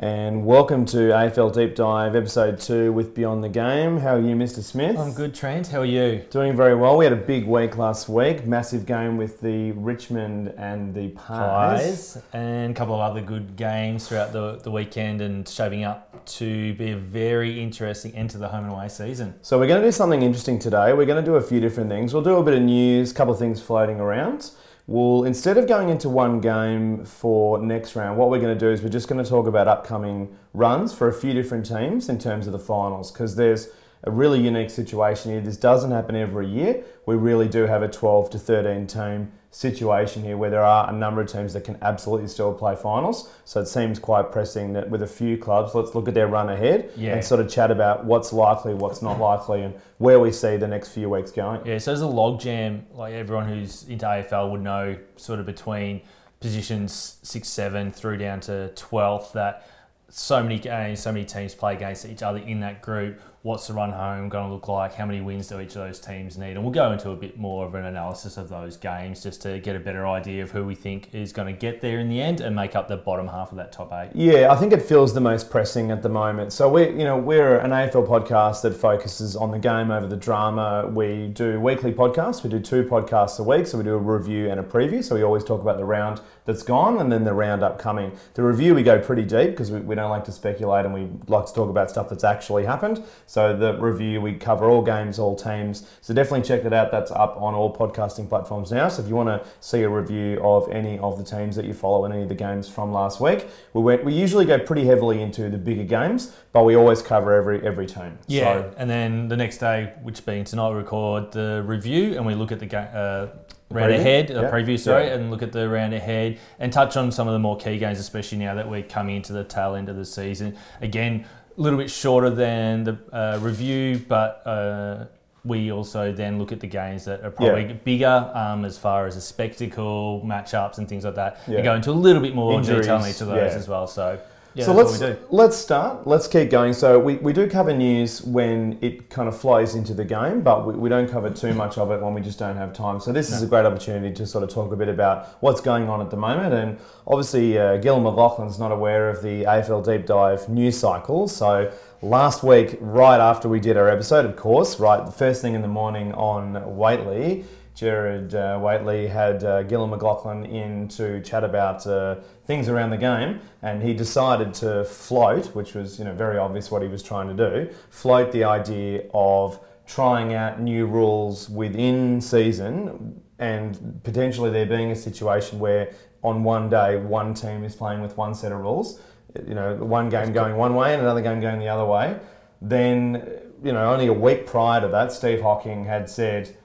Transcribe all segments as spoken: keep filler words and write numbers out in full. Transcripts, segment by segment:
And welcome to A F L Deep Dive, Episode two with Beyond the Game. How are you, Mister Smith? I'm good, Trent. How are you? Doing very well. We had a big week last week. Massive game with the Richmond and the Pies. Pies. And a couple of other good games throughout the, the weekend and shaping up to be a very interesting end to the home and away season. So we're going to do something interesting today. We're going to do a few different things. We'll do a bit of news, a couple of things floating around. Well, instead of going into one game for next round, what we're going to do is we're just going to talk about upcoming runs for a few different teams in terms of the finals, because there's a really unique situation here. This doesn't happen every year. We really do have a twelve to thirteen team situation here where there are a number of teams that can absolutely still play finals. So it seems quite pressing that with a few clubs, let's look at their run ahead yeah. and sort of chat about what's likely, what's not likely, and where we see the next few weeks going. Yeah, so there's a logjam, like everyone who's into A F L would know, sort of between positions six, seven through down to twelfth, that so many games, so many teams play against each other in that group. What's the run home going to look like? How many wins do each of those teams need? And we'll go into a bit more of an analysis of those games just to get a better idea of who we think is going to get there in the end and make up the bottom half of that top eight. Yeah, I think it feels the most pressing at the moment. So we're, you know, we're an A F L podcast that focuses on the game over the drama. We do weekly podcasts. We do two podcasts a week. So we do a review and a preview. So we always talk about the round that's gone and then the round upcoming. The review, we go pretty deep because we, we don't like to speculate and we like to talk about stuff that's actually happened. So the review, we cover all games, all teams. So definitely check that out. That's up on all podcasting platforms now. So if you want to see a review of any of the teams that you follow and any of the games from last week, we went, we usually go pretty heavily into the bigger games, but we always cover every every team. Yeah, so, and then the next day, which being tonight, we record the review and we look at the game. Uh, Round preview. ahead, a yeah. preview, sorry, yeah. and look at the round ahead and touch on some of the more key games, especially now that we're coming into the tail end of the season. Again, a little bit shorter than the uh, review, but uh, we also then look at the games that are probably yeah. bigger um, as far as a spectacle, matchups and things like that. Yeah. And go into a little bit more detail on each of those yeah. as well. So, yeah, so let's we do. let's start. Let's keep going. So we, we do cover news when it kind of flows into the game, but we, we don't cover too much of it when we just don't have time. So this no. is a great opportunity to sort of talk a bit about what's going on at the moment. And obviously, uh, Gillon McLachlan's not aware of the A F L Deep Dive news cycle. So last week, right after we did our episode, of course, right, the first thing in the morning on Whateley, Gerard uh, Whateley had uh, Gillon McLachlan in to chat about uh, things around the game, and he decided to float, which was, you know, very obvious what he was trying to do, float the idea of trying out new rules within season and potentially there being a situation where on one day one team is playing with one set of rules, you know, one game going one way and another game going the other way. Then, you know, only a week prior to that, Steve Hocking had said,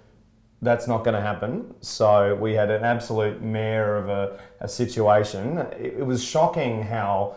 that's not going to happen. So we had an absolute mare of a, a situation. It, it was shocking how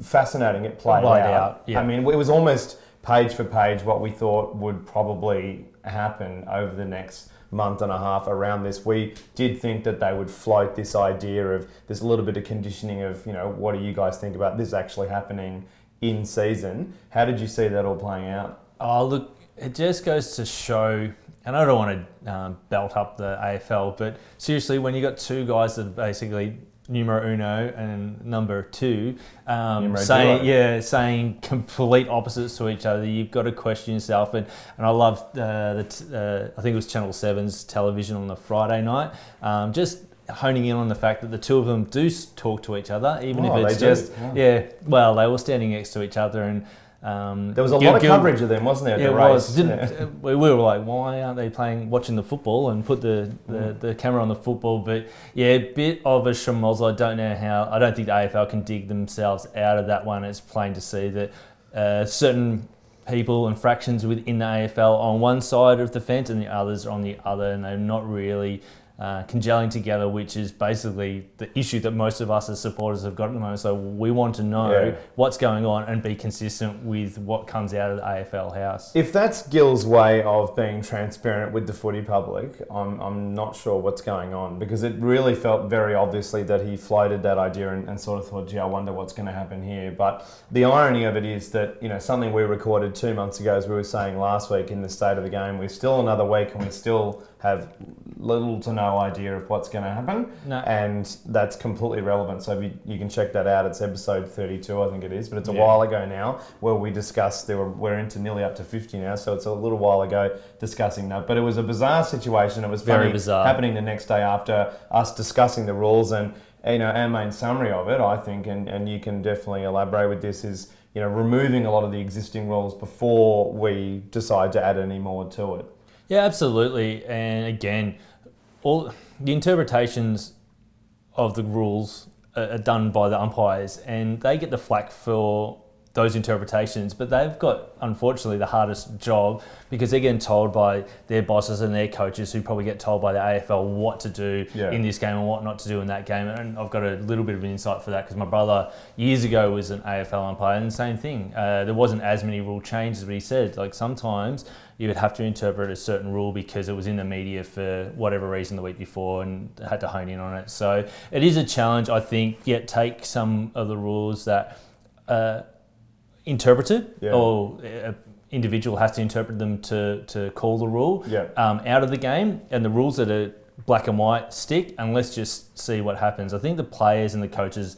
fascinating it played, it played out. out. Yeah. I mean, it was almost page for page what we thought would probably happen over the next month and a half around this. We did think that they would float this idea of this little bit of conditioning of, you know, what do you guys think about this actually happening in season? How did you see that all playing out? Oh, look, it just goes to show. And I don't want to um, belt up the A F L, but seriously, when you got two guys that are basically numero uno and number two, um, saying yeah, saying complete opposites to each other, you've got to question yourself. And, and I love uh, the t- uh, I think it was Channel seven's television on the Friday night, um, just honing in on the fact that the two of them do talk to each other, even oh, if it's just yeah. yeah, well, they were standing next to each other and. Um, there was a Gil- lot of Gil- coverage of them, wasn't there? Yeah, the race. It was. Yeah. We were like, why aren't they playing, watching the football and put the, the, mm. the camera on the football? But yeah, a bit of a schmozzle. I don't know how. I don't think the A F L can dig themselves out of that one. It's plain to see that uh, certain people and fractions within the A F L on one side of the fence and the others on the other, and they're not really uh, congealing together, which is basically the issue that most of us as supporters have got at the moment. So we want to know yeah. what's going on and be consistent with what comes out of the A F L house. If that's Gill's way of being transparent with the footy public, I'm I'm not sure what's going on, because it really felt very obviously that he floated that idea and, and sort of thought, gee, I wonder what's going to happen here. But the irony of it is that, you know, something we recorded two months ago, as we were saying last week in the state of the game, we're still another week and we still have little to no no idea of what's going to happen. No. And that's completely relevant. So if you, you can check that out. It's episode thirty-two, I think it is, but it's a yeah. while ago now where we discussed, there were, we're into nearly up to fifty now, so it's a little while ago discussing that. But it was a bizarre situation. It was funny, very bizarre, happening the next day after us discussing the rules. And you know, our main summary of it, I think, and, and you can definitely elaborate with this, is, you know, removing a lot of the existing rules before we decide to add any more to it. Yeah, absolutely. And again, all the interpretations of the rules are done by the umpires, and they get the flak for those interpretations, but they've got, unfortunately, the hardest job, because they're getting told by their bosses and their coaches, who probably get told by the A F L what to do yeah. in this game and what not to do in that game. And I've got a little bit of an insight for that, because my brother years ago was an A F L umpire, and the same thing. Uh, there wasn't as many rule changes, but he said, like, sometimes you would have to interpret a certain rule because it was in the media for whatever reason the week before, and had to hone in on it. So it is a challenge, I think, yet take some of the rules that... Uh, interpreted yeah. or an individual has to interpret them to, to call the rule yeah. um, out of the game, and the rules that are black and white stick, and let's just see what happens. I think the players and the coaches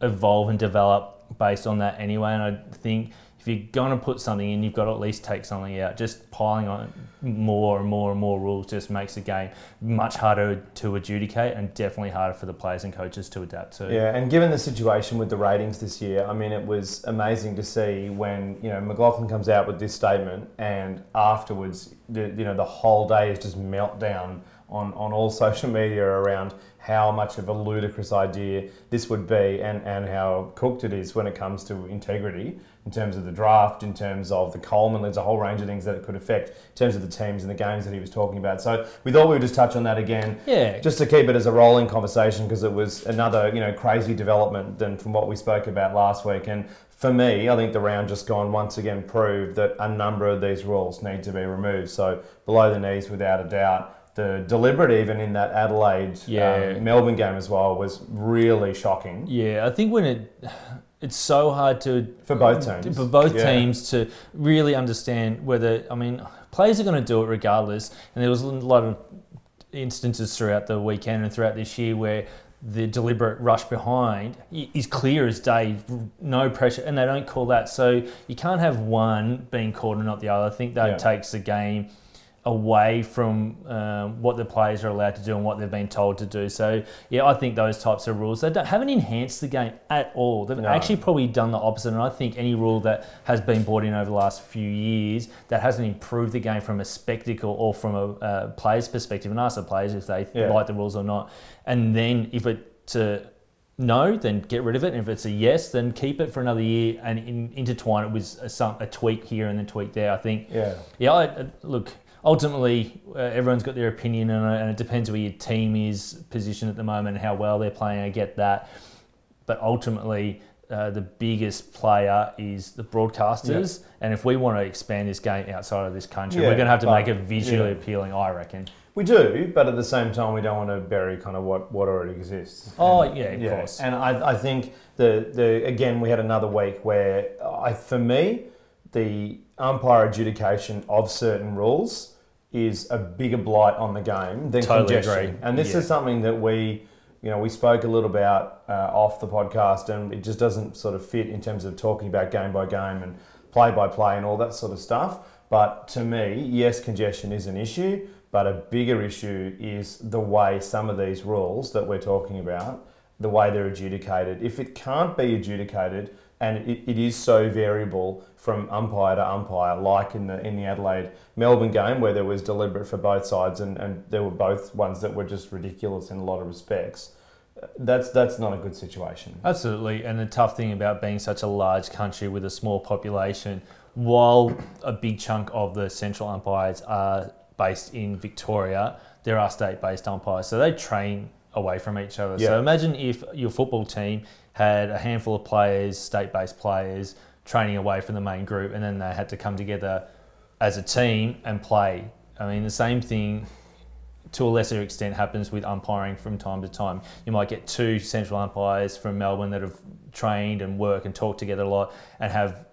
evolve and develop based on that anyway, and I think if you're going to put something in, you've got to at least take something out. Just piling on more and more and more rules just makes the game much harder to adjudicate, and definitely harder for the players and coaches to adapt to. Yeah, and given the situation with the ratings this year, I mean, it was amazing to see when, you know, McLachlan comes out with this statement, and afterwards, the, you know, the whole day is just meltdown on, on all social media around how much of a ludicrous idea this would be, and, and how cooked it is when it comes to integrity, in terms of the draft, in terms of the Coleman. There's a whole range of things that it could affect in terms of the teams and the games that he was talking about. So we thought we would just touch on that again, yeah. just to keep it as a rolling conversation, because it was another, you know, crazy development than from what we spoke about last week. And for me, I think the round just gone once again proved that a number of these rules need to be removed. So below the knees, without a doubt. The deliberate, even in that Adelaide yeah. um, Melbourne game as well, was really shocking. Yeah, I think when it it's so hard to for both teams for both yeah. teams to really understand whether, I mean, players are going to do it regardless. And there was a lot of instances throughout the weekend and throughout this year where the deliberate rush behind is clear as day, no pressure, and they don't call that. So you can't have one being called and not the other. I think that yeah. takes the game away from um, what the players are allowed to do and what they've been told to do. So, yeah, I think those types of rules, they don't, haven't enhanced the game at all. They've no. actually probably done the opposite. And I think any rule that has been brought in over the last few years that hasn't improved the game from a spectacle or from a uh, player's perspective, and ask the players if they yeah. like the rules or not. And then if it's a no, then get rid of it. And if it's a yes, then keep it for another year and in, intertwine it with a, some, a tweak here and a tweak there, I think. Yeah, yeah I, I, look... Ultimately, uh, everyone's got their opinion, and, uh, and it depends where your team is positioned at the moment and how well they're playing. I get that. But ultimately, uh, the biggest player is the broadcasters. Yep. And if we want to expand this game outside of this country, yeah, we're going to have to but, make it visually yeah. appealing, I reckon. We do, but at the same time, we don't want to bury kind of what, what already exists. Oh, and, yeah, of yeah. course. And I, I think, the, the again, we had another week where, I for me, the umpire adjudication of certain rules is a bigger blight on the game than totally congestion. Agree. And this yeah. is something that we, you know, we spoke a little about uh, off the podcast, and it just doesn't sort of fit in terms of talking about game by game and play by play and all that sort of stuff. But to me, yes, congestion is an issue, but a bigger issue is the way some of these rules that we're talking about, the way they're adjudicated. If it can't be adjudicated, and it, it is so variable from umpire to umpire, like in the in the Adelaide Melbourne game, where there was deliberate for both sides, and, and there were both ones that were just ridiculous in a lot of respects. That's that's not a good situation. Absolutely, and the tough thing about being such a large country with a small population, while a big chunk of the central umpires are based in Victoria, there are state-based umpires, so they train away from each other. Yeah. So imagine if your football team had a handful of players, state-based players, training away from the main group, and then they had to come together as a team and play. I mean, the same thing to a lesser extent happens with umpiring from time to time. You might get two central umpires from Melbourne that have trained and work and talk together a lot, and have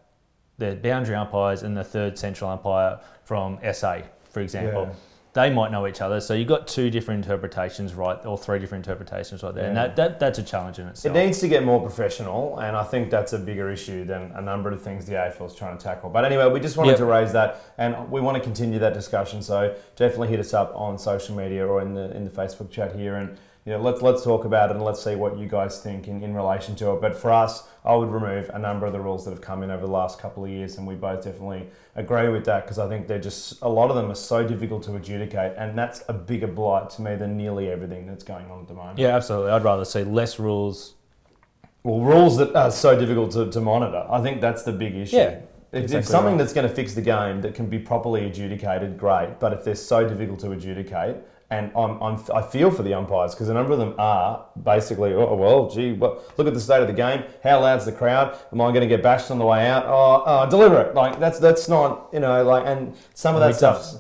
the boundary umpires and the third central umpire from S A, for example. Yeah. they might know each other. So you've got two different interpretations, right, or three different interpretations right there. Yeah. And that, that that's a challenge in itself. It needs to get more professional, and I think that's a bigger issue than a number of things the A F L is trying to tackle. But anyway, we just wanted yep. to raise that, and we want to continue that discussion. So definitely hit us up on social media or in the in the Facebook chat here, and you know, let's let's talk about it and let's see what you guys think in, in relation to it. But for us, I would remove a number of the rules that have come in over the last couple of years, and we both definitely agree with that, because I think they're just, a lot of them are so difficult to adjudicate, and that's a bigger blight to me than nearly everything that's going on at the moment. Yeah, absolutely. I'd rather see less rules. Well, rules that are so difficult to, to monitor. I think that's the big issue. Yeah. If, exactly if something right. that's going to fix the game that can be properly adjudicated, great. But if they're so difficult to adjudicate, and I'm, I'm, I feel for the umpires, because a number of them are basically, oh, well, gee, well, look at the state of the game. How loud's the crowd? Am I going to get bashed on the way out? Oh, oh, deliver it. Like, that's that's not, you know, like, and some of that stuff.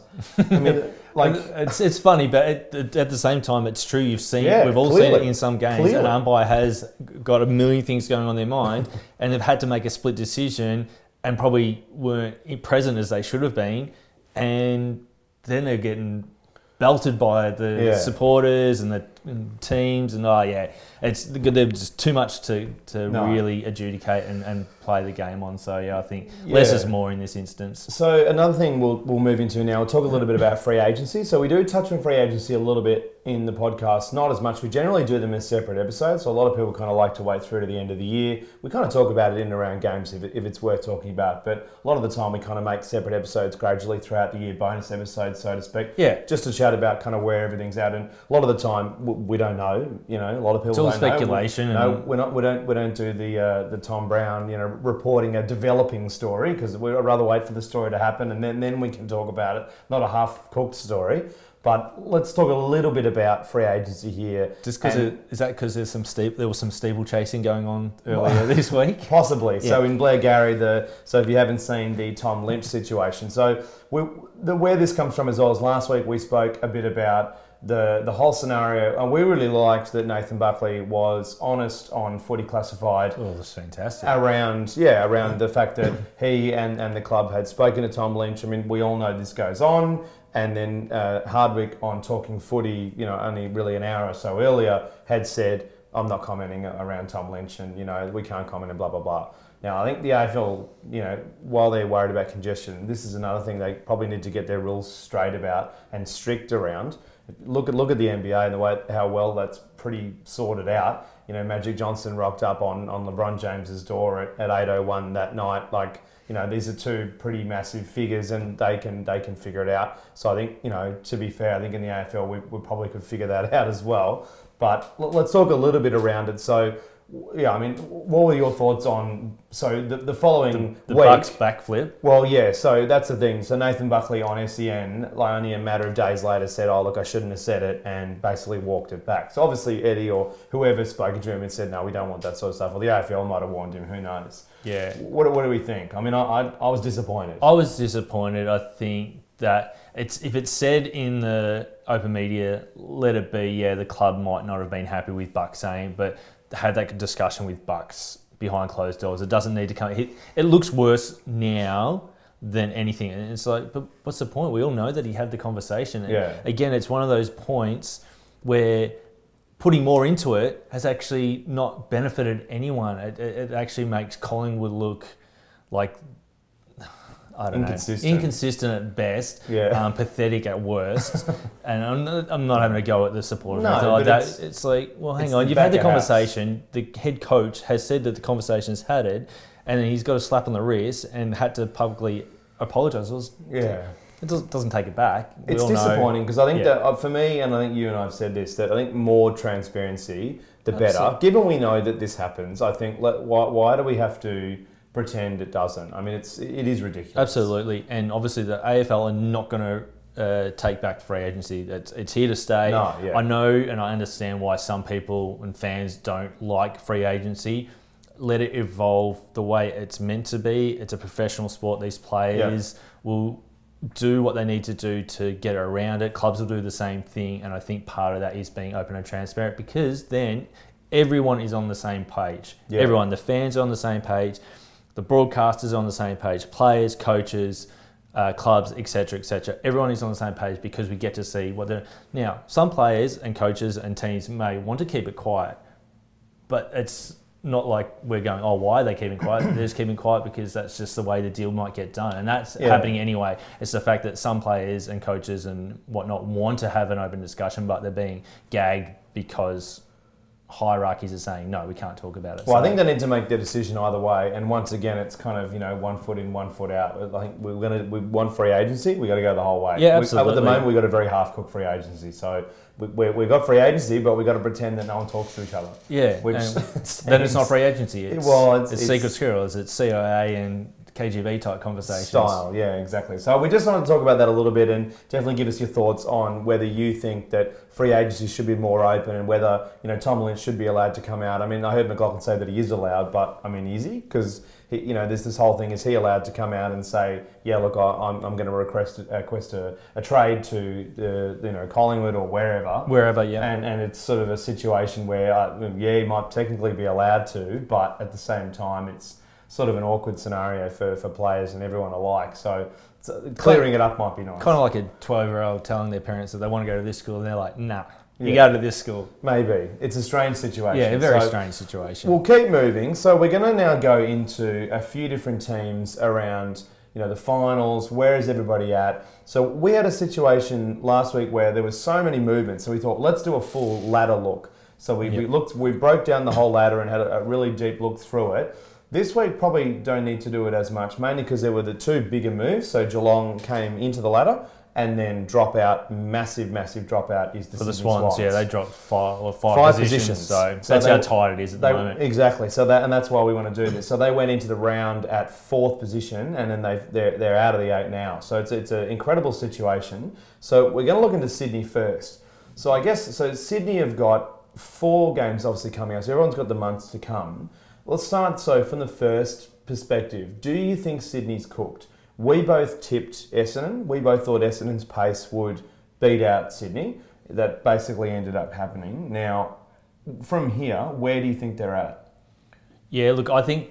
I mean, like, it's it's funny, but it, it, at the same time, it's true. You've seen, yeah, we've all clearly. seen it in some games. Clearly. An umpire has got a million things going on in their mind, and they've had to make a split decision, and probably weren't present as they should have been, and then they're getting belted by the yeah. supporters and the and teams, and oh yeah, it's there's too much to, to no. really adjudicate and, and play the game on. So yeah, I think yeah. less is more in this instance. So another thing we'll we'll move into now, we'll talk a little bit about free agency. So we do touch on free agency a little bit in the podcast, not as much. We generally do them as separate episodes, so a lot of people kind of like to wait through to the end of the year. We kind of talk about it in and around games if, it, if it's worth talking about, but a lot of the time we kind of make separate episodes gradually throughout the year, bonus episodes, so to speak. Yeah. Just to chat about kind of where everything's at, and a lot of the time we don't know. You know, a lot of people. It's all don't speculation. Know. We, no, we're not. We don't. We don't do the uh, the Tom Brown, you know, reporting a developing story, because we'd rather wait for the story to happen, and then, then we can talk about it. Not a half cooked story. But let's talk a little bit about free agency here. Just because is that because there's some steep there was some steeple chasing going on earlier this week? Possibly. Yeah. So in Blair Gowrie, the so if you haven't seen the Tom Lynch situation, so we, the where this comes from as well is last week we spoke a bit about the the whole scenario, and we really liked that Nathan Buckley was honest on Footy Classified. Oh, that's fantastic. Around, yeah, around the fact that he and, and the club had spoken to Tom Lynch. I mean, we all know this goes on. And then uh, Hardwick on Talking Footy, you know, only really an hour or so earlier, had said, I'm not commenting around Tom Lynch, and, you know, we can't comment and blah, blah, blah. Now, I think the A F L, you know, while they're worried about congestion, this is another thing they probably need to get their rules straight about and strict around. Look at look at the N B A and the way how well that's pretty sorted out. You know, Magic Johnson rocked up on, on LeBron James's door at, at eight oh one that night. Like, you know, these are two pretty massive figures, and they can they can figure it out. So I think, you know, to be fair, I think in the A F L we, we probably could figure that out as well. But l- let's talk a little bit around it. So, yeah, I mean, what were your thoughts on, so the, the following the, the week... The Bucks backflip? Well, yeah, so that's the thing. So Nathan Buckley on S E N, like only a matter of days later, said, oh, look, I shouldn't have said it, and basically walked it back. So obviously Eddie or whoever spoke to him and said, no, we don't want that sort of stuff. Well, the A F L might have warned him, who knows. Yeah. What, what do we think? I mean, I, I I was disappointed. I was disappointed. I think that it's if it's said in the open media, let it be, yeah, the club might not have been happy with Buck saying, but... had that discussion with Bucks behind closed doors. It doesn't need to come. It, it looks worse now than anything. And it's like, but what's the point? We all know that he had the conversation. And yeah. Again, it's one of those points where putting more into it has actually not benefited anyone. It, it actually makes Collingwood look like, I don't inconsistent. know, inconsistent at best, yeah. um, pathetic at worst. And I'm not, I'm not having a go at the supporters. No, like that. It's, it's like, well, hang on, you've had the conversation. House. The head coach has said that the conversation's had it, and then he's got a slap on the wrist and had to publicly apologise. It was, yeah. It doesn't take it back. We it's disappointing because I think yeah. that, for me, and I think you and I have said this, that I think more transparency, the better. Absolutely. Given we know that this happens, I think, let, why, why do we have to... pretend it doesn't. I mean, it's it is ridiculous. Absolutely, and obviously the A F L are not going to uh, take back free agency. It's it's here to stay. No, yeah. I know, and I understand why some people and fans don't like free agency. Let it evolve the way it's meant to be. It's a professional sport. These players yeah. will do what they need to do to get around it. Clubs will do the same thing, and I think part of that is being open and transparent, because then everyone is on the same page. Yeah. Everyone, the fans are on the same page. The broadcasters on the same page, players, coaches, uh, clubs, et cetera, et cetera. Everyone is on the same page because we get to see what they're... Now, some players and coaches and teams may want to keep it quiet, but it's not like we're going, oh, why are they keeping quiet? They're just keeping quiet because that's just the way the deal might get done. And that's yeah. happening anyway. It's the fact that some players and coaches and whatnot want to have an open discussion, but they're being gagged because hierarchies are saying, no, we can't talk about it. Well, so I think they need to make their decision either way. And once again, it's kind of, you know, one foot in, one foot out. I think we're going to, we want free agency, we got to go the whole way. Yeah, absolutely. We, at the moment, we've got a very half-cooked free agency. So we, we, we've got free agency, but we've got to pretend that no one talks to each other. Yeah. Which seems, then it's not free agency. It's, well, it's, it's, it's secret squirrels. It's C I A and K G B-type conversations. Style, yeah, exactly. So we just wanted to talk about that a little bit and definitely give us your thoughts on whether you think that free agency should be more open and whether, you know, Tom Lynch should be allowed to come out. I mean, I heard McLachlan say that he is allowed, but, I mean, is he? Because, you know, there's this whole thing, is he allowed to come out and say, yeah, look, I, I'm, I'm going to request, uh, request a, a trade to, the, you know, Collingwood or wherever. Wherever, yeah. And, and it's sort of a situation where, uh, yeah, he might technically be allowed to, but at the same time, it's sort of an awkward scenario for, for players and everyone alike. So clearing it up might be nice. Kind of like a twelve-year-old telling their parents that they want to go to this school and they're like, nah, yeah. you go to this school. Maybe. It's a strange situation. Yeah, a very so strange situation. We'll keep moving. So we're going to now go into a few different teams around, you know, the finals, where is everybody at? So we had a situation last week where there was so many movements. So we thought, let's do a full ladder look. So we, yep. we looked, we broke down the whole ladder and had a really deep look through it. This week, probably don't need to do it as much, mainly because there were the two bigger moves. So Geelong came into the ladder and then drop out, massive, massive dropout is the For Sydney the Swans, Swans. Yeah, they dropped five or five, five positions, positions. So, so that's they, how tight it is at they, the moment. Exactly, so that, and that's why we want to do this. So they went into the round at fourth position and then they've, they're, they're out of the eight now. So it's, it's an incredible situation. So we're going to look into Sydney first. So I guess, so Sydney have got four games obviously coming out, so everyone's got the months to come. Let's start, so, from the first perspective. Do you think Sydney's cooked? We both tipped Essendon. We both thought Essendon's pace would beat out Sydney. That basically ended up happening. Now, from here, where do you think they're at? Yeah, look, I think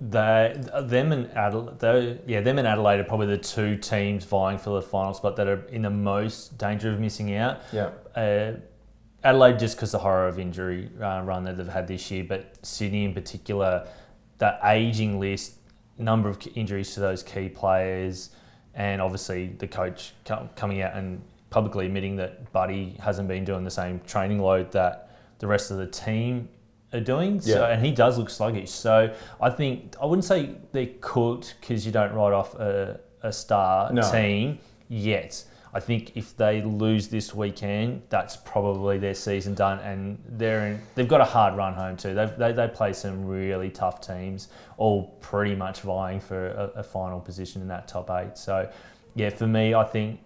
they, them and Adelaide, yeah, them and Adelaide are probably the two teams vying for the final spot that are in the most danger of missing out. Yeah. Uh, Adelaide just because the horror of injury uh, run that they've had this year, but Sydney in particular, that ageing list, number of injuries to those key players, and obviously the coach com- coming out and publicly admitting that Buddy hasn't been doing the same training load that the rest of the team are doing. So, yeah. And he does look sluggish. So I think, I wouldn't say they're cooked because you don't write off a, a star no. team yet. I think if they lose this weekend, that's probably their season done, and they're in, they've got a hard run home too. They've, they they play some really tough teams, all pretty much vying for a, a final position in that top eight. So, yeah, for me, I think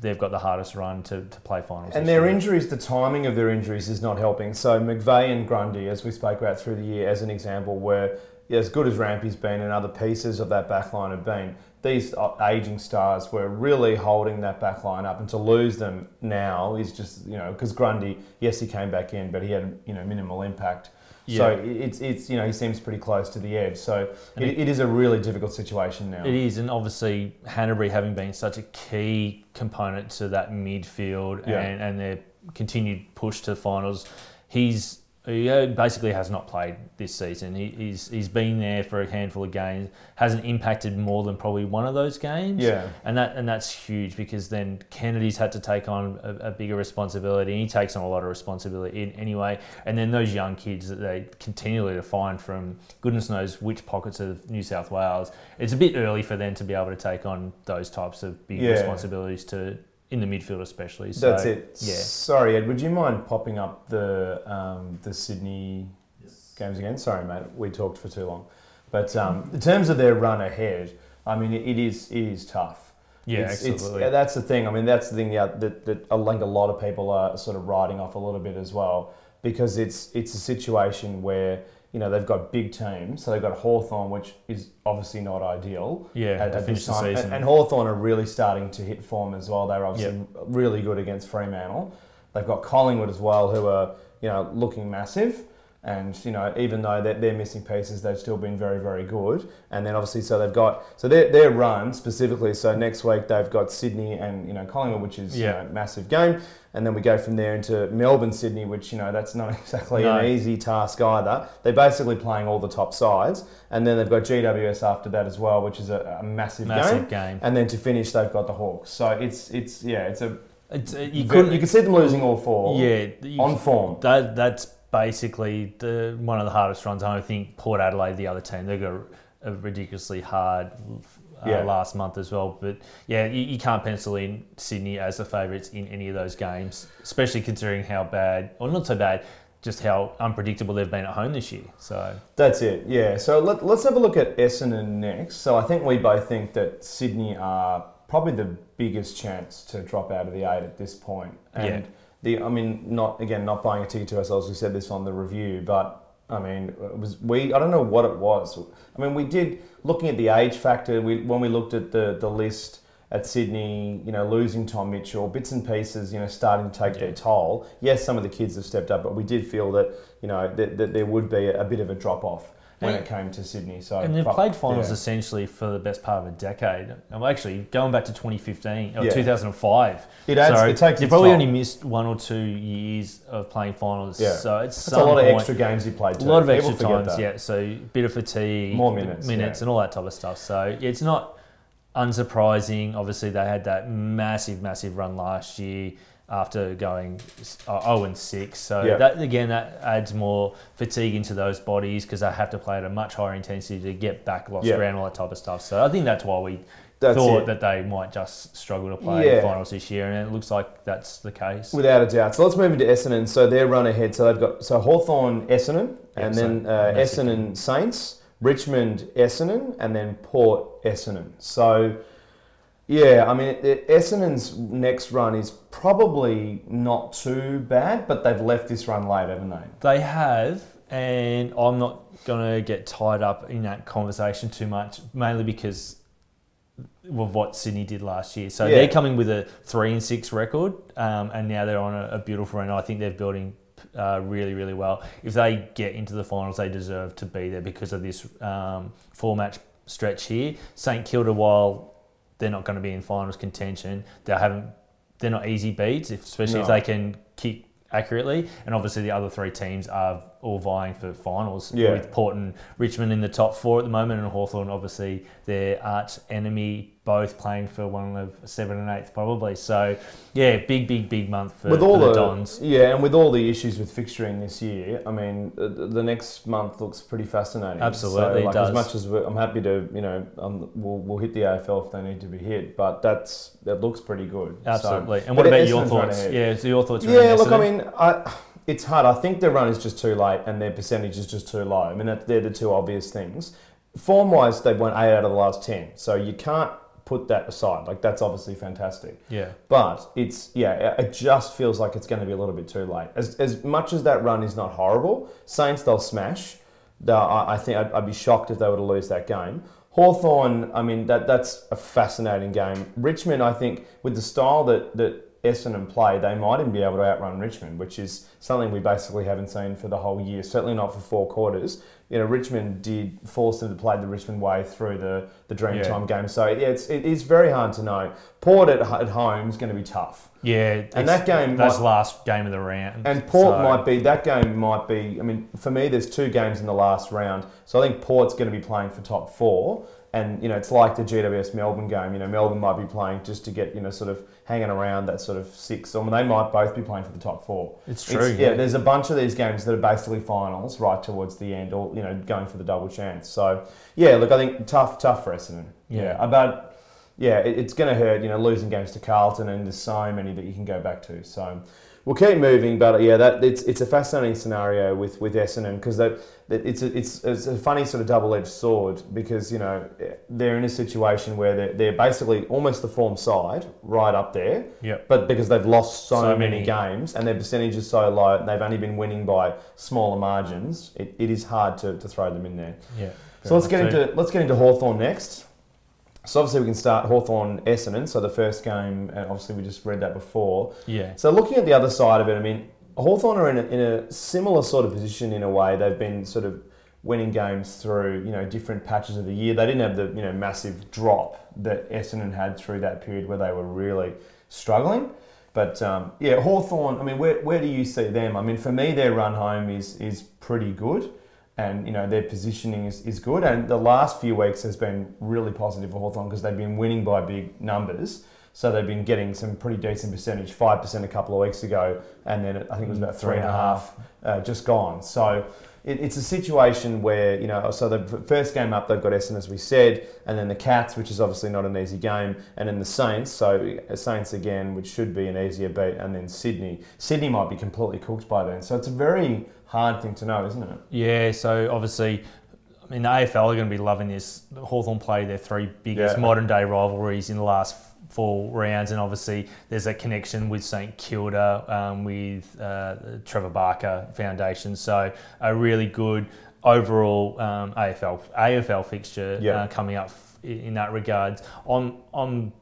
they've got the hardest run to, to play finals. And their year. injuries, the timing of their injuries is not helping. So McVeigh and Grundy, as we spoke about through the year, as an example, were as good as Rampy's been and other pieces of that backline have been. These ageing stars were really holding that back line up, and to lose them now is just, you know, because Grundy, yes, he came back in, but he had, you know, minimal impact. Yeah. So it's, it's, you know, he seems pretty close to the edge. So it, it, it is a really difficult situation now. It is, and obviously Hanbury having been such a key component to that midfield yeah. and, and their continued push to the finals, he's He basically has not played this season. He, he's he's been there for a handful of games, hasn't impacted more than probably one of those games. Yeah. And that and that's huge because then Kennedy's had to take on a, a bigger responsibility, and he takes on a lot of responsibility in, anyway. And then those young kids that they continually find from goodness knows which pockets of New South Wales, it's a bit early for them to be able to take on those types of big yeah. responsibilities to... in the midfield especially. So, that's it. Yeah. Sorry, Ed, would you mind popping up the um, the Sydney yes. games again? Sorry, mate, we talked for too long. But um, in terms of their run ahead, I mean, it is it is tough. Yeah, it's, absolutely. It's, that's the thing. I mean, that's the thing that, that, that I think a lot of people are sort of riding off a little bit as well, because it's it's a situation where, you know, they've got big teams. So they've got Hawthorn, which is obviously not ideal. Yeah, at, at this time. And, and Hawthorn are really starting to hit form as well. They're obviously yep. really good against Fremantle. They've got Collingwood as well, who are, you know, looking massive. And, you know, even though they're, they're missing pieces, they've still been very, very good. And then obviously, so they've got, so their their run specifically, so next week they've got Sydney and, you know, Collingwood, which is, yeah, you know, massive game. And then we go from there into Melbourne, Sydney, which, you know, that's not exactly no. an easy task either. They're basically playing all the top sides. And then they've got G W S after that as well, which is a, a massive, massive game. game. And then to finish, they've got the Hawks. So it's, it's yeah, it's a... It's, uh, you, could, you could see them losing all four yeah, you, on form. That, that's... Basically, the one of the hardest runs. I think Port Adelaide, the other team, they got a ridiculously hard uh, yeah. last month as well. But yeah, you, you can't pencil in Sydney as the favourites in any of those games, especially considering how bad, or not so bad, just how unpredictable they've been at home this year. So that's it. Yeah. So let, let's have a look at Essendon next. So I think we both think that Sydney are probably the biggest chance to drop out of the eight at this point. And yeah. The, I mean, not again, not buying a ticket to ourselves. We said this on the review, but I mean, it was we. I don't know what it was. I mean, we did looking at the age factor. We when we looked at the, the list at Sydney, you know, losing Tom Mitchell, bits and pieces, you know, starting to take yeah. their toll. Yes, some of the kids have stepped up, but we did feel that you know that, that there would be a bit of a drop off when and, it came to Sydney. So and they've but, played finals yeah. essentially for the best part of a decade. I'm actually going back to twenty fifteen or yeah. two thousand five. It adds, sorry, it takes you probably time. Only missed one or two years of playing finals. Yeah. So it's That's a lot point, of extra games you played. A lot of extra times, that. yeah. So a bit of fatigue, more minutes, minutes yeah. and all that type of stuff. So yeah, it's not unsurprising. Obviously, they had that massive, massive run last year after going oh and six. So yep. that again, that adds more fatigue into those bodies because they have to play at a much higher intensity to get back lost yep. ground, all that type of stuff. So I think that's why we that's thought it. that they might just struggle to play yeah. the finals this year, and it looks like that's the case. Without a doubt. So let's move into Essendon. So they're run ahead. So they've got so Hawthorn, Essendon, and yep, then uh, Essendon Saints, Richmond, Essendon, and then Port, Essendon. So... yeah, I mean, Essendon's next run is probably not too bad, but they've left this run late, haven't they? They have, and I'm not going to get tied up in that conversation too much, mainly because of what Sydney did last year. So yeah. they're coming with a three and six record, um, and now they're on a, a beautiful run. I think they're building uh, really, really well. If they get into the finals, they deserve to be there because of this um, four-match stretch here. St Kilda, while... they're not going to be in finals contention. They haven't. They're not easy beats, if, especially no. if they can kick accurately. And obviously, the other three teams are all vying for finals. Yeah. With Port and Richmond in the top four at the moment, and Hawthorn, obviously their arch enemy, both playing for one of seven and eighth probably. So, yeah, big, big, big month for, with all for the, the Dons. Yeah, and with all the issues with fixturing this year, I mean, the next month looks pretty fascinating. Absolutely, so, like, it does. As much as we're, I'm happy to, you know, um, we'll, we'll hit the A F L if they need to be hit, but that's that looks pretty good. Absolutely. So, and what about your thoughts? Right yeah, so your thoughts? Yeah, look, I mean, I... it's hard. I think their run is just too late and their percentage is just too low. I mean, they're the two obvious things. Form-wise, they've won eight out of the last ten. So you can't put that aside. Like, that's obviously fantastic. Yeah. But it's, yeah, it just feels like it's going to be a little bit too late. As as much as that run is not horrible, Saints, they'll smash. They'll, I, I think I'd, I'd be shocked if they were to lose that game. Hawthorn, I mean, that that's a fascinating game. Richmond, I think, with the style that... that Essendon play, they might even be able to outrun Richmond, which is something we basically haven't seen for the whole year, certainly not for four quarters. You know, Richmond did force them to play the Richmond way through the, the Dreamtime yeah. game. So, yeah, it's, it is very hard to know. Port at, at home is going to be tough. Yeah. And that game... that's might, last game of the round. And Port so. might be... that game might be... I mean, for me, there's two games in the last round. So I think Port's going to be playing for top four. And, you know, it's like the G W S Melbourne game. You know, Melbourne might be playing just to get, you know, sort of hanging around that sort of six. I mean, they might both be playing for the top four. It's true. It's, yeah, yeah, there's a bunch of these games that are basically finals right towards the end, or, you know, going for the double chance. So, yeah, look, I think tough, tough for Essendon. Yeah. yeah. But, yeah, it, it's going to hurt, you know, losing games to Carlton, and there's so many that you can go back to. So... we'll keep moving, but yeah, that it's it's a fascinating scenario with, with Essendon because that it's a, it's it's a funny sort of double-edged sword because, you know, they're in a situation where they're, they're basically almost the form side right up there, yep. but because they've lost so, so many, many games and their percentage is so low and they've only been winning by smaller margins, it, it is hard to, to throw them in there. Yeah. So let's get into let's get into Hawthorn next. So obviously we can start Hawthorn Essendon, so the first game, and obviously we just read that before. Yeah. So looking at the other side of it, I mean, Hawthorn are in a, in a similar sort of position in a way. They've been sort of winning games through, you know, different patches of the year. They didn't have the, you know, massive drop that Essendon had through that period where they were really struggling. But um, yeah, Hawthorn, I mean, where where do you see them? I mean, for me, their run home is is pretty good. And, you know, their positioning is, is good. And the last few weeks has been really positive for Hawthorn because they've been winning by big numbers. So they've been getting some pretty decent percentage, five percent a couple of weeks ago. And then I think it was about three and a half uh, just gone. So it, it's a situation where, you know, so the first game up, they've got Essendon, as we said, and then the Cats, which is obviously not an easy game. And then the Saints. So Saints again, which should be an easier beat. And then Sydney. Sydney might be completely cooked by then. So it's a very hard thing to know, isn't it? Yeah, so obviously, I mean, the A F L are going to be loving this. Hawthorn play their three biggest yeah. modern-day rivalries in the last four rounds, and obviously there's that connection with St Kilda, um, with uh, the Trevor Barker Foundation. So a really good overall um, A F L A F L fixture yeah. uh, coming up in that regard. I'm, I'm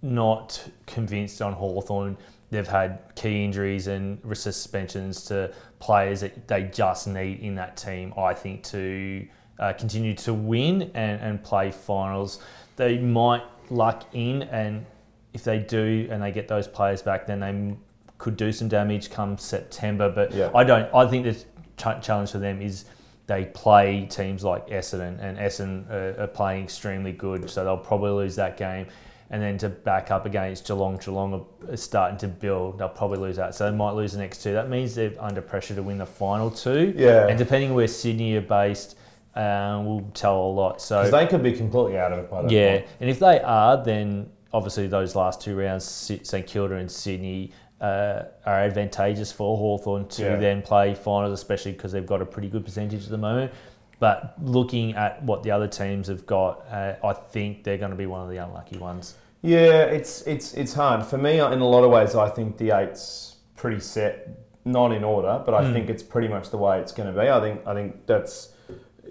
not convinced on Hawthorn. They've had key injuries and suspensions to players that they just need in that team, I think, to uh, continue to win and, and play finals. They might luck in, and if they do and they get those players back, then they m- could do some damage come September. But yeah. I don't. I think the ch- challenge for them is they play teams like Essendon, and Essendon are, are playing extremely good, so they'll probably lose that game. And then to back up against Geelong, Geelong are starting to build. They'll probably lose that. So they might lose the next two. That means they're under pressure to win the final two. Yeah. And depending where Sydney are based, um, will tell a lot. So because they could be completely out of it by that yeah. point. And if they are, then obviously those last two rounds, St Kilda and Sydney, uh, are advantageous for Hawthorn to yeah. then play finals, especially because they've got a pretty good percentage at the moment. But looking at what the other teams have got, uh, I think they're going to be one of the unlucky ones. Yeah, it's it's it's hard. For me, in a lot of ways, I think the eight's pretty set, not in order, but I mm. think it's pretty much the way it's going to be. I think I think that's,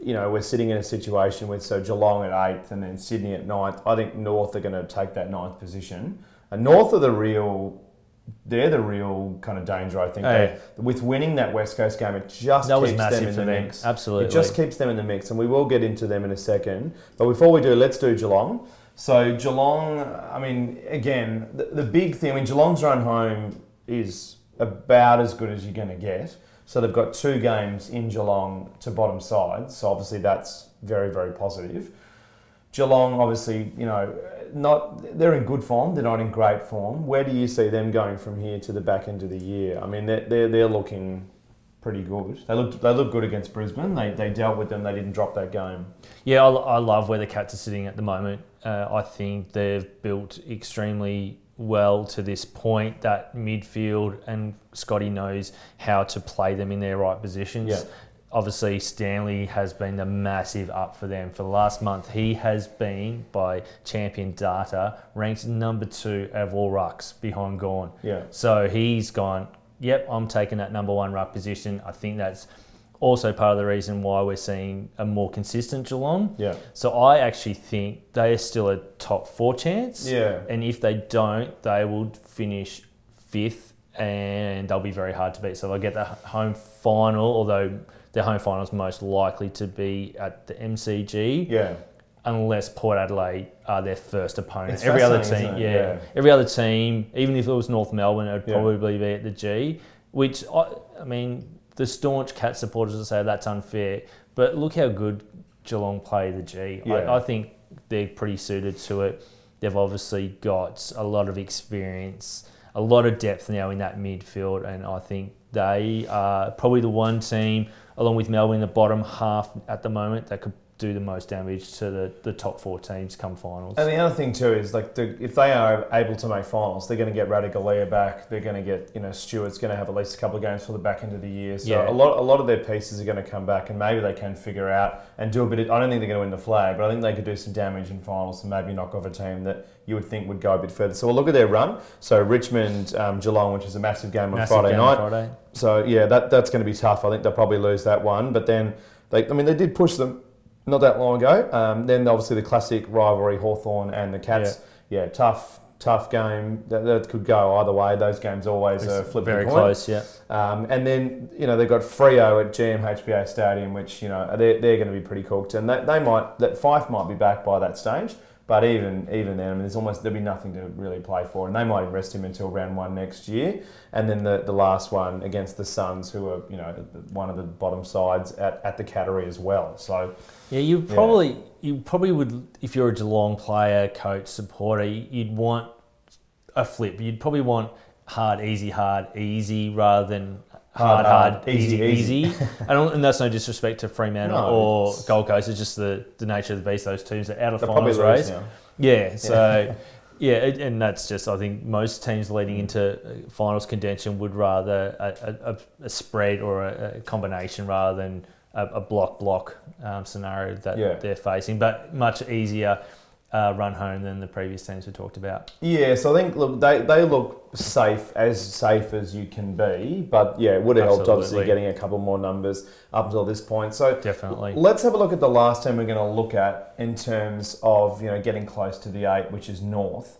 you know, we're sitting in a situation with so Geelong at eighth and then Sydney at ninth. I think North are going to take that ninth position. And North are the real... They're the real kind of danger, I think. Oh, yeah. With winning that West Coast game, it just that keeps them in the them. mix. Absolutely. It just keeps them in the mix, and we will get into them in a second. But before we do, let's do Geelong. So Geelong, I mean, again, the, the big thing, I mean, Geelong's run home is about as good as you're going to get. So they've got two games in Geelong to bottom side. So obviously that's very, very positive. Geelong, obviously, you know, not they're in good form. They're not in great form. Where do you see them going from here to the back end of the year? I mean, they're they're, they're looking pretty good. They looked they looked good against Brisbane. They they dealt with them. They didn't drop that game. Yeah, I, I love where the Cats are sitting at the moment. Uh, I think they've built extremely well to this point. That midfield, and Scotty knows how to play them in their right positions. Yeah. Obviously, Stanley has been the massive up for them. For the last month, he has been, by Champion Data, ranked number two out of all rucks behind Gorn. Yeah. So he's gone, yep, I'm taking that number one ruck position. I think that's also part of the reason why we're seeing a more consistent Geelong. Yeah. So I actually think they're still a top four chance. Yeah. And if they don't, they will finish fifth and they'll be very hard to beat. So they'll get the home final, although... Their home finals most likely to be at the M C G, yeah. Unless Port Adelaide are their first opponents. Every other team, yeah. yeah, every other team, even if it was North Melbourne, it would yeah. probably be at the G. Which I, I mean, the staunch Cat supporters will say that's unfair, but look how good Geelong play the G. Yeah. I, I think they're pretty suited to it. They've obviously got a lot of experience, a lot of depth now in that midfield, and I think they are probably the one team, along with Melbourne in the bottom half at the moment, that could do the most damage to the, the top four teams come finals. And the other thing too is, like, the, if they are able to make finals, they're going to get Radaglia back. They're going to get, you know, Stewart's going to have at least a couple of games for the back end of the year. So yeah. a lot a lot of their pieces are going to come back, and maybe they can figure out and do a bit of, I don't think they're going to win the flag, but I think they could do some damage in finals and maybe knock off a team that you would think would go a bit further. So we'll look at their run. So Richmond, um, Geelong, which is a massive game on massive Friday game night. On Friday. So yeah, that that's going to be tough. I think they'll probably lose that one. But then, they, I mean, they did push them not that long ago. Um, then obviously the classic rivalry, Hawthorn and the Cats. Yeah, yeah tough, tough game that, that could go either way. Those games always it's are flipping very point. Close, yeah. Um, and then you know they've got Freo at G M H B A Stadium, which you know they're they're going to be pretty cooked, and that they might that Fife might be back by that stage. But even even then, I mean, there's almost there'll be nothing to really play for, and they might rest him until round one next year, and then the, the last one against the Suns, who are you know one of the bottom sides at, at the Cattery as well. So yeah, you probably yeah. you probably would, if you're a Geelong player, coach, supporter, you'd want a flip. You'd probably want hard, easy, hard, easy, rather than hard, hard, hard, hard easy, easy. easy. and, and that's no disrespect to Fremantle no, or it's... Gold Coast. It's just the, the nature of the beast. Those teams are out of They're finals race. Yeah. yeah, so yeah, and that's just I think most teams leading into finals contention would rather a, a, a spread or a, a combination rather than a, a block block um, scenario that yeah. they're facing. But much easier. Uh, run home than the previous teams we talked about. Yeah, so I think look they, they look safe, as safe as you can be, but yeah, it would have helped obviously getting a couple more numbers up until this point. So definitely. Let's have a look at the last team we're going to look at in terms of, you know, getting close to the eight, which is North.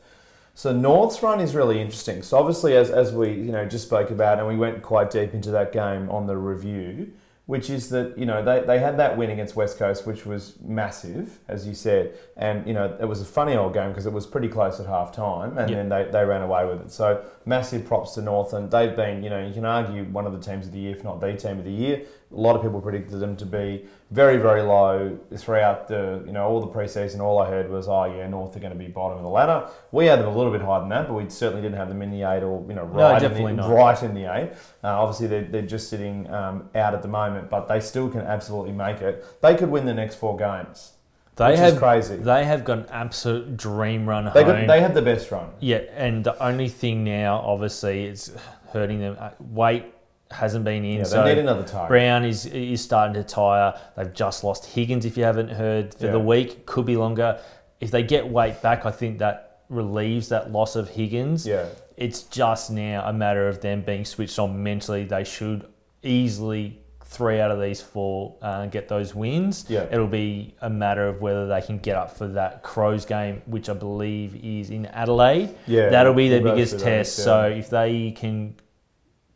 So North's run is really interesting. So obviously as as we, you know, just spoke about, and we went quite deep into that game on the review, which is that, you know, they, they had that win against West Coast, which was massive, as you said. And, you know, it was a funny old game because it was pretty close at half-time, and yep. then they, they ran away with it. So massive props to North, and they've been, you know, you can argue one of the teams of the year, if not the team of the year. A lot of people predicted them to be very, very low throughout the, you know, all the preseason. All I heard was, oh, yeah, North are going to be bottom of the ladder. We had them a little bit higher than that, but we certainly didn't have them in the eight or, you know, right, no, in, the, right in the eight. Uh, obviously, they're, they're just sitting um, out at the moment, but they still can absolutely make it. They could win the next four games. They Which have, is crazy. They have got an absolute dream run they home. Got, they had the best run. Yeah, and the only thing now, obviously, it's hurting them. Weight hasn't been in, yeah, so they need another target. Brown is is starting to tire. They've just lost Higgins, if you haven't heard, for yeah. the week. Could be longer. If they get weight back, I think that relieves that loss of Higgins. Yeah, it's just now a matter of them being switched on mentally. They should easily... three out of these four uh, get those wins. Yeah. It'll be a matter of whether they can get up for that Crows game, which I believe is in Adelaide. Yeah, that'll be their biggest test. Yeah. So if they can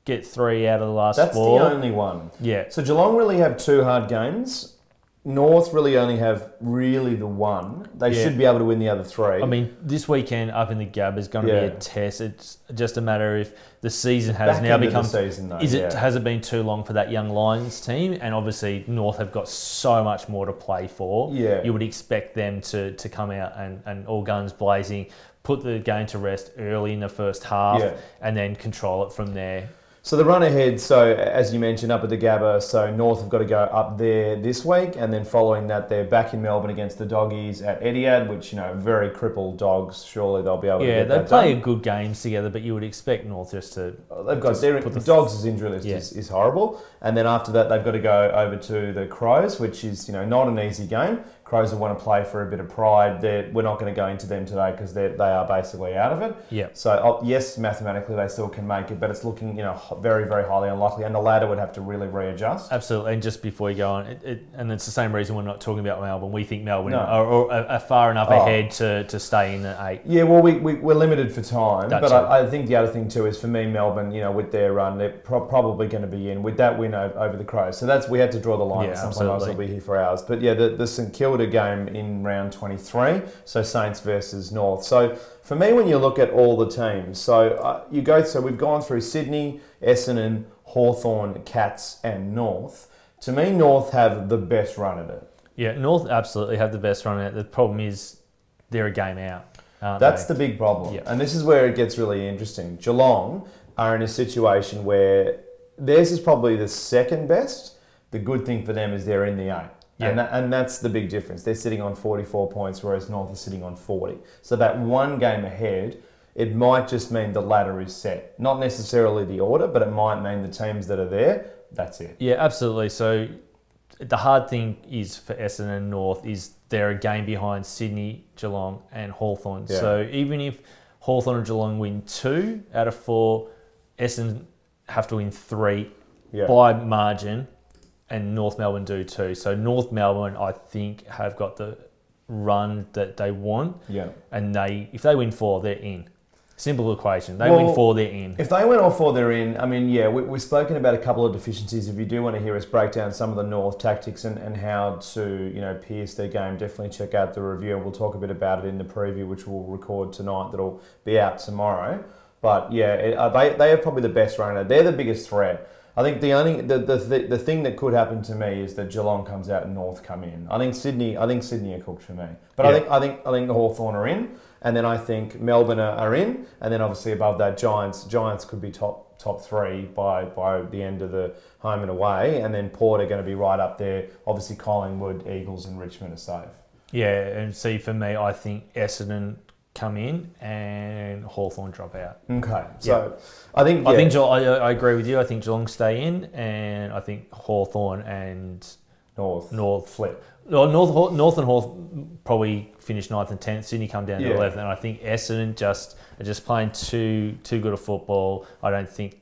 get three out of the last That's four... That's the only one. Yeah. So Geelong really have two hard games. North really only have really the one. They yeah. should be able to win the other three. I mean, this weekend up in the Gabba is going to yeah. be a test. It's just a matter of if the season has Back now become... Season, though, is yeah. it, has it been too long for that young Lions team? And obviously, North have got so much more to play for. Yeah. You would expect them to, to come out and, and all guns blazing, put the game to rest early in the first half, yeah. and then control it from there. So the run ahead, so as you mentioned, up at the Gabba, so North have got to go up there this week, and then following that, they're back in Melbourne against the Doggies at Etihad, which, you know, very crippled Dogs. Surely they'll be able yeah, to get that Yeah, they play done. Good games together, but you would expect North just to... They've got their... The Dogs' injury list yeah. is, is horrible. And then after that, they've got to go over to the Crows, which is, you know, not an easy game. Crows will want to play for a bit of pride. They're, we're not going to go into them today because they they are basically out of it. Yeah. So yes, mathematically they still can make it, but it's looking you know very very highly unlikely, and the ladder would have to really readjust. Absolutely. And just before you go on, it, it, and it's the same reason we're not talking about Melbourne. We think Melbourne no. are, are, are far enough oh. ahead to, to stay in the eight. Yeah. Well, we, we we're limited for time, That's but I, I think the other thing too is for me Melbourne, you know, with their run, they're pro- probably going to be in with that win over, over the Crows. So that's we had to draw the line. Yeah, Sometimes we'll be here for hours, but yeah, the, the St Kilda game in round twenty-three, so Saints versus North. So for me, when you look at all the teams, so uh, you go, so we've gone through Sydney, Essendon, Hawthorn, Cats, and North. To me, North have the best run at it. Yeah, North absolutely have the best run at it. The problem is they're a game out. Aren't That's they? The big problem, yeah. and this is where it gets really interesting. Geelong are in a situation where theirs is probably the second best. The good thing for them is they're in the eight. Yeah. And, that, and that's the big difference. They're sitting on forty-four points, whereas North is sitting on forty. So that one game ahead, it might just mean the ladder is set. Not necessarily the order, but it might mean the teams that are there, that's it. Yeah, absolutely. So the hard thing is for Essendon and North is they're a game behind Sydney, Geelong and Hawthorn. Yeah. So even if Hawthorn and Geelong win two out of four, Essendon have to win three yeah. by margin. And North Melbourne do too. So North Melbourne, I think, have got the run that they want. Yeah. And they, if they win four, they're in. Simple equation. They well, win four, they're in. If they win all four, they're in. I mean, yeah, we, we've spoken about a couple of deficiencies. If you do want to hear us break down some of the North tactics and, and how to, you know, pierce their game, definitely check out the review. We'll talk a bit about it in the preview, which we'll record tonight. That'll be out tomorrow. But yeah, it, uh, they they are probably the best runner. They're the biggest threat. I think the only the, the the the thing that could happen to me is that Geelong comes out and North come in. I think Sydney I think Sydney are cooked for me. But yeah. I think I think I think Hawthorn are in, and then I think Melbourne are in, and then obviously above that Giants Giants could be top top three by by the end of the home and away, and then Port are going to be right up there. Obviously Collingwood, Eagles, and Richmond are safe. Yeah, and see for me, I think Essendon come in and Hawthorn drop out. Okay, so yeah. I think yeah. I think I, I agree with you. I think Geelong stay in, and I think Hawthorn and North North flip. North North and Hawthorn probably finish ninth and tenth. Sydney come down yeah. to eleventh, and I think Essendon just are just playing too too good a football. I don't think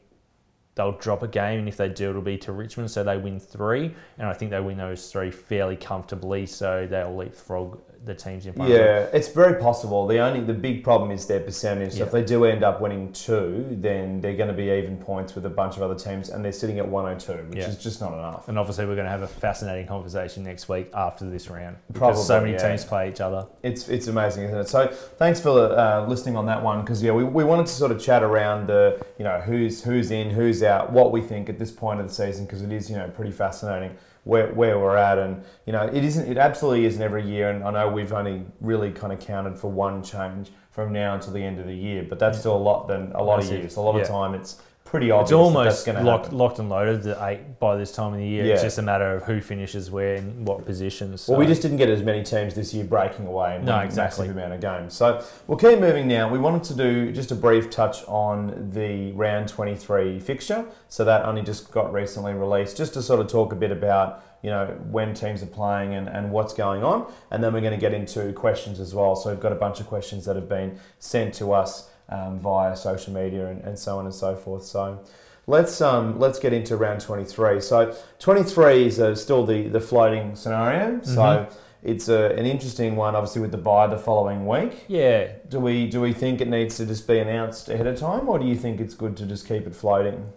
they'll drop a game, and if they do, it'll be to Richmond. So they win three, and I think they win those three fairly comfortably. So they'll leapfrog the teams in front of them. Yeah, it's very possible. The only the big problem is their percentage. So yeah. if they do end up winning two, then they're going to be even points with a bunch of other teams, and they're sitting at one oh two, which yeah. is just not enough. And obviously we're going to have a fascinating conversation next week after this round. Probably, because so many yeah. teams play each other. It's it's amazing, isn't it? So thanks for uh, listening on that one, because yeah, we, we wanted to sort of chat around the, you know, who's who's in, who's out, what we think at this point of the season, because it is, you know, pretty fascinating. Where, where we're at, and you know it isn't. It absolutely isn't every year, and I know we've only really kind of counted for one change from now until the end of the year, but that's still a lot than a lot of years. A lot yeah. of time, it's pretty obvious. It's almost that that's locked, happen. locked and loaded the eight by this time of the year. Yeah. It's just a matter of who finishes where and what positions. So. Well, we just didn't get as many teams this year breaking away in no, one exactly. massive amount of games. So we'll keep moving now. We wanted to do just a brief touch on the round twenty-three fixture. So that only just got recently released, just to sort of talk a bit about, you know, when teams are playing and, and what's going on. And then we're going to get into questions as well. So we've got a bunch of questions that have been sent to us Um, via social media and, and so on and so forth. So let's um, let's get into round twenty-three. So twenty-three is uh, still the, the floating scenario. Mm-hmm. So it's a, an interesting one, obviously, with the bye the following week. Yeah. Do we do we think it needs to just be announced ahead of time, or do you think it's good to just keep it floating?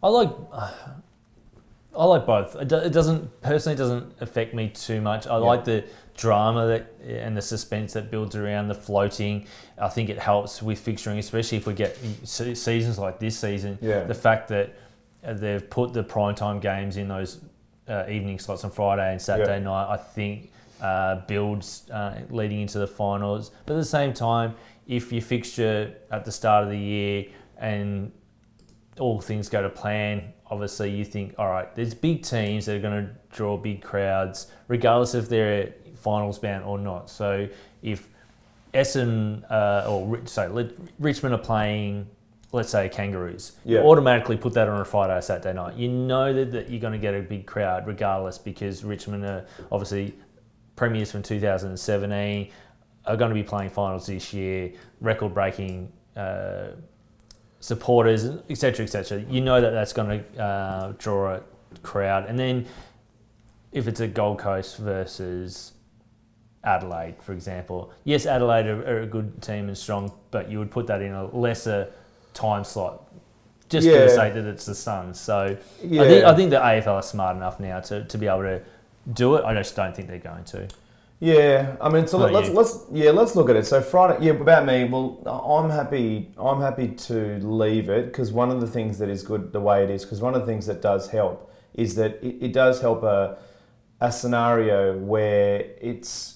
I like uh, I like both. It, do, it doesn't personally it doesn't affect me too much. I yeah. like the drama that and the suspense that builds around the floating. I think it helps with fixturing, especially if we get seasons like this season. Yeah. The fact that they've put the primetime games in those uh, evening slots on Friday and Saturday yeah. night, I think uh, builds uh, leading into the finals. But at the same time, if your fixture at the start of the year and all things go to plan, obviously you think, all right, there's big teams that are going to draw big crowds, regardless if they're finals bound or not. So if Essendon uh, or sorry, Richmond are playing, let's say, Kangaroos, yeah. you automatically put that on a Friday or Saturday night. You know that, that you're going to get a big crowd regardless, because Richmond are obviously premiers from two thousand seventeen, are going to be playing finals this year, record-breaking uh, supporters, et cetera, et cetera. You know that that's going to uh, draw a crowd. And then if it's a Gold Coast versus Adelaide, for example. Yes, Adelaide are, are a good team and strong, but you would put that in a lesser time slot just yeah. for the sake that it's the Suns. So yeah. I think I think the A F L are smart enough now to, to be able to do it. I just don't think they're going to. Yeah, I mean, so Not let's you. let's yeah let's look at it. So Friday, yeah, about me. Well, I'm happy. I'm happy to leave it, because one of the things that is good the way it is, because one of the things that does help is that it, it does help a a scenario where it's.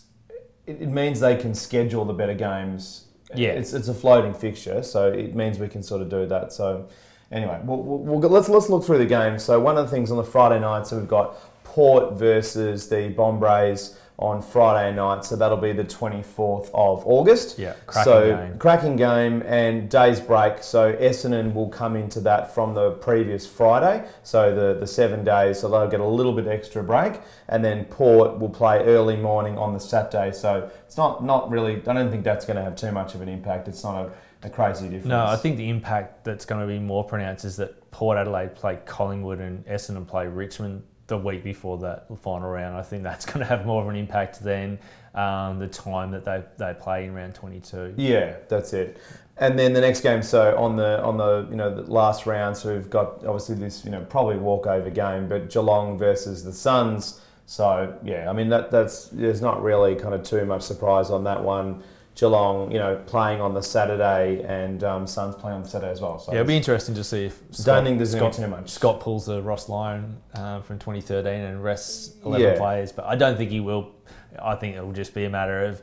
It means they can schedule the better games. Yeah, it's it's a floating fixture, so it means we can sort of do that. So, anyway, we'll, we'll, we'll let's let's look through the games. So one of the things on the Friday night, so we've got Port versus the Bombrays on Friday night. So that'll be the twenty-fourth of August. Yeah, cracking so, game. So cracking game and day's break. So Essendon will come into that from the previous Friday. So the, the seven days, so they'll get a little bit extra break. And then Port will play early morning on the Saturday. So it's not, not really, I don't think that's going to have too much of an impact. It's not a, a crazy difference. No, I think the impact that's going to be more pronounced is that Port Adelaide play Collingwood and Essendon play Richmond the week before that final round. I think that's going to have more of an impact than um, the time that they, they play in round twenty-two. Yeah, that's it. And then the next game, so on the on the you know the last round, so we've got obviously this you know probably walkover game, but Geelong versus the Suns. So yeah, I mean that that's there's not really kind of too much surprise on that one. Geelong, you know, playing on the Saturday, and um, Suns playing on the Saturday as well. So yeah, it'll be interesting to see if Scott, don't think there's Scott, too much. Scott pulls the Ross Lyon uh, from twenty thirteen and rests eleven yeah. players, but I don't think he will. I think it will just be a matter of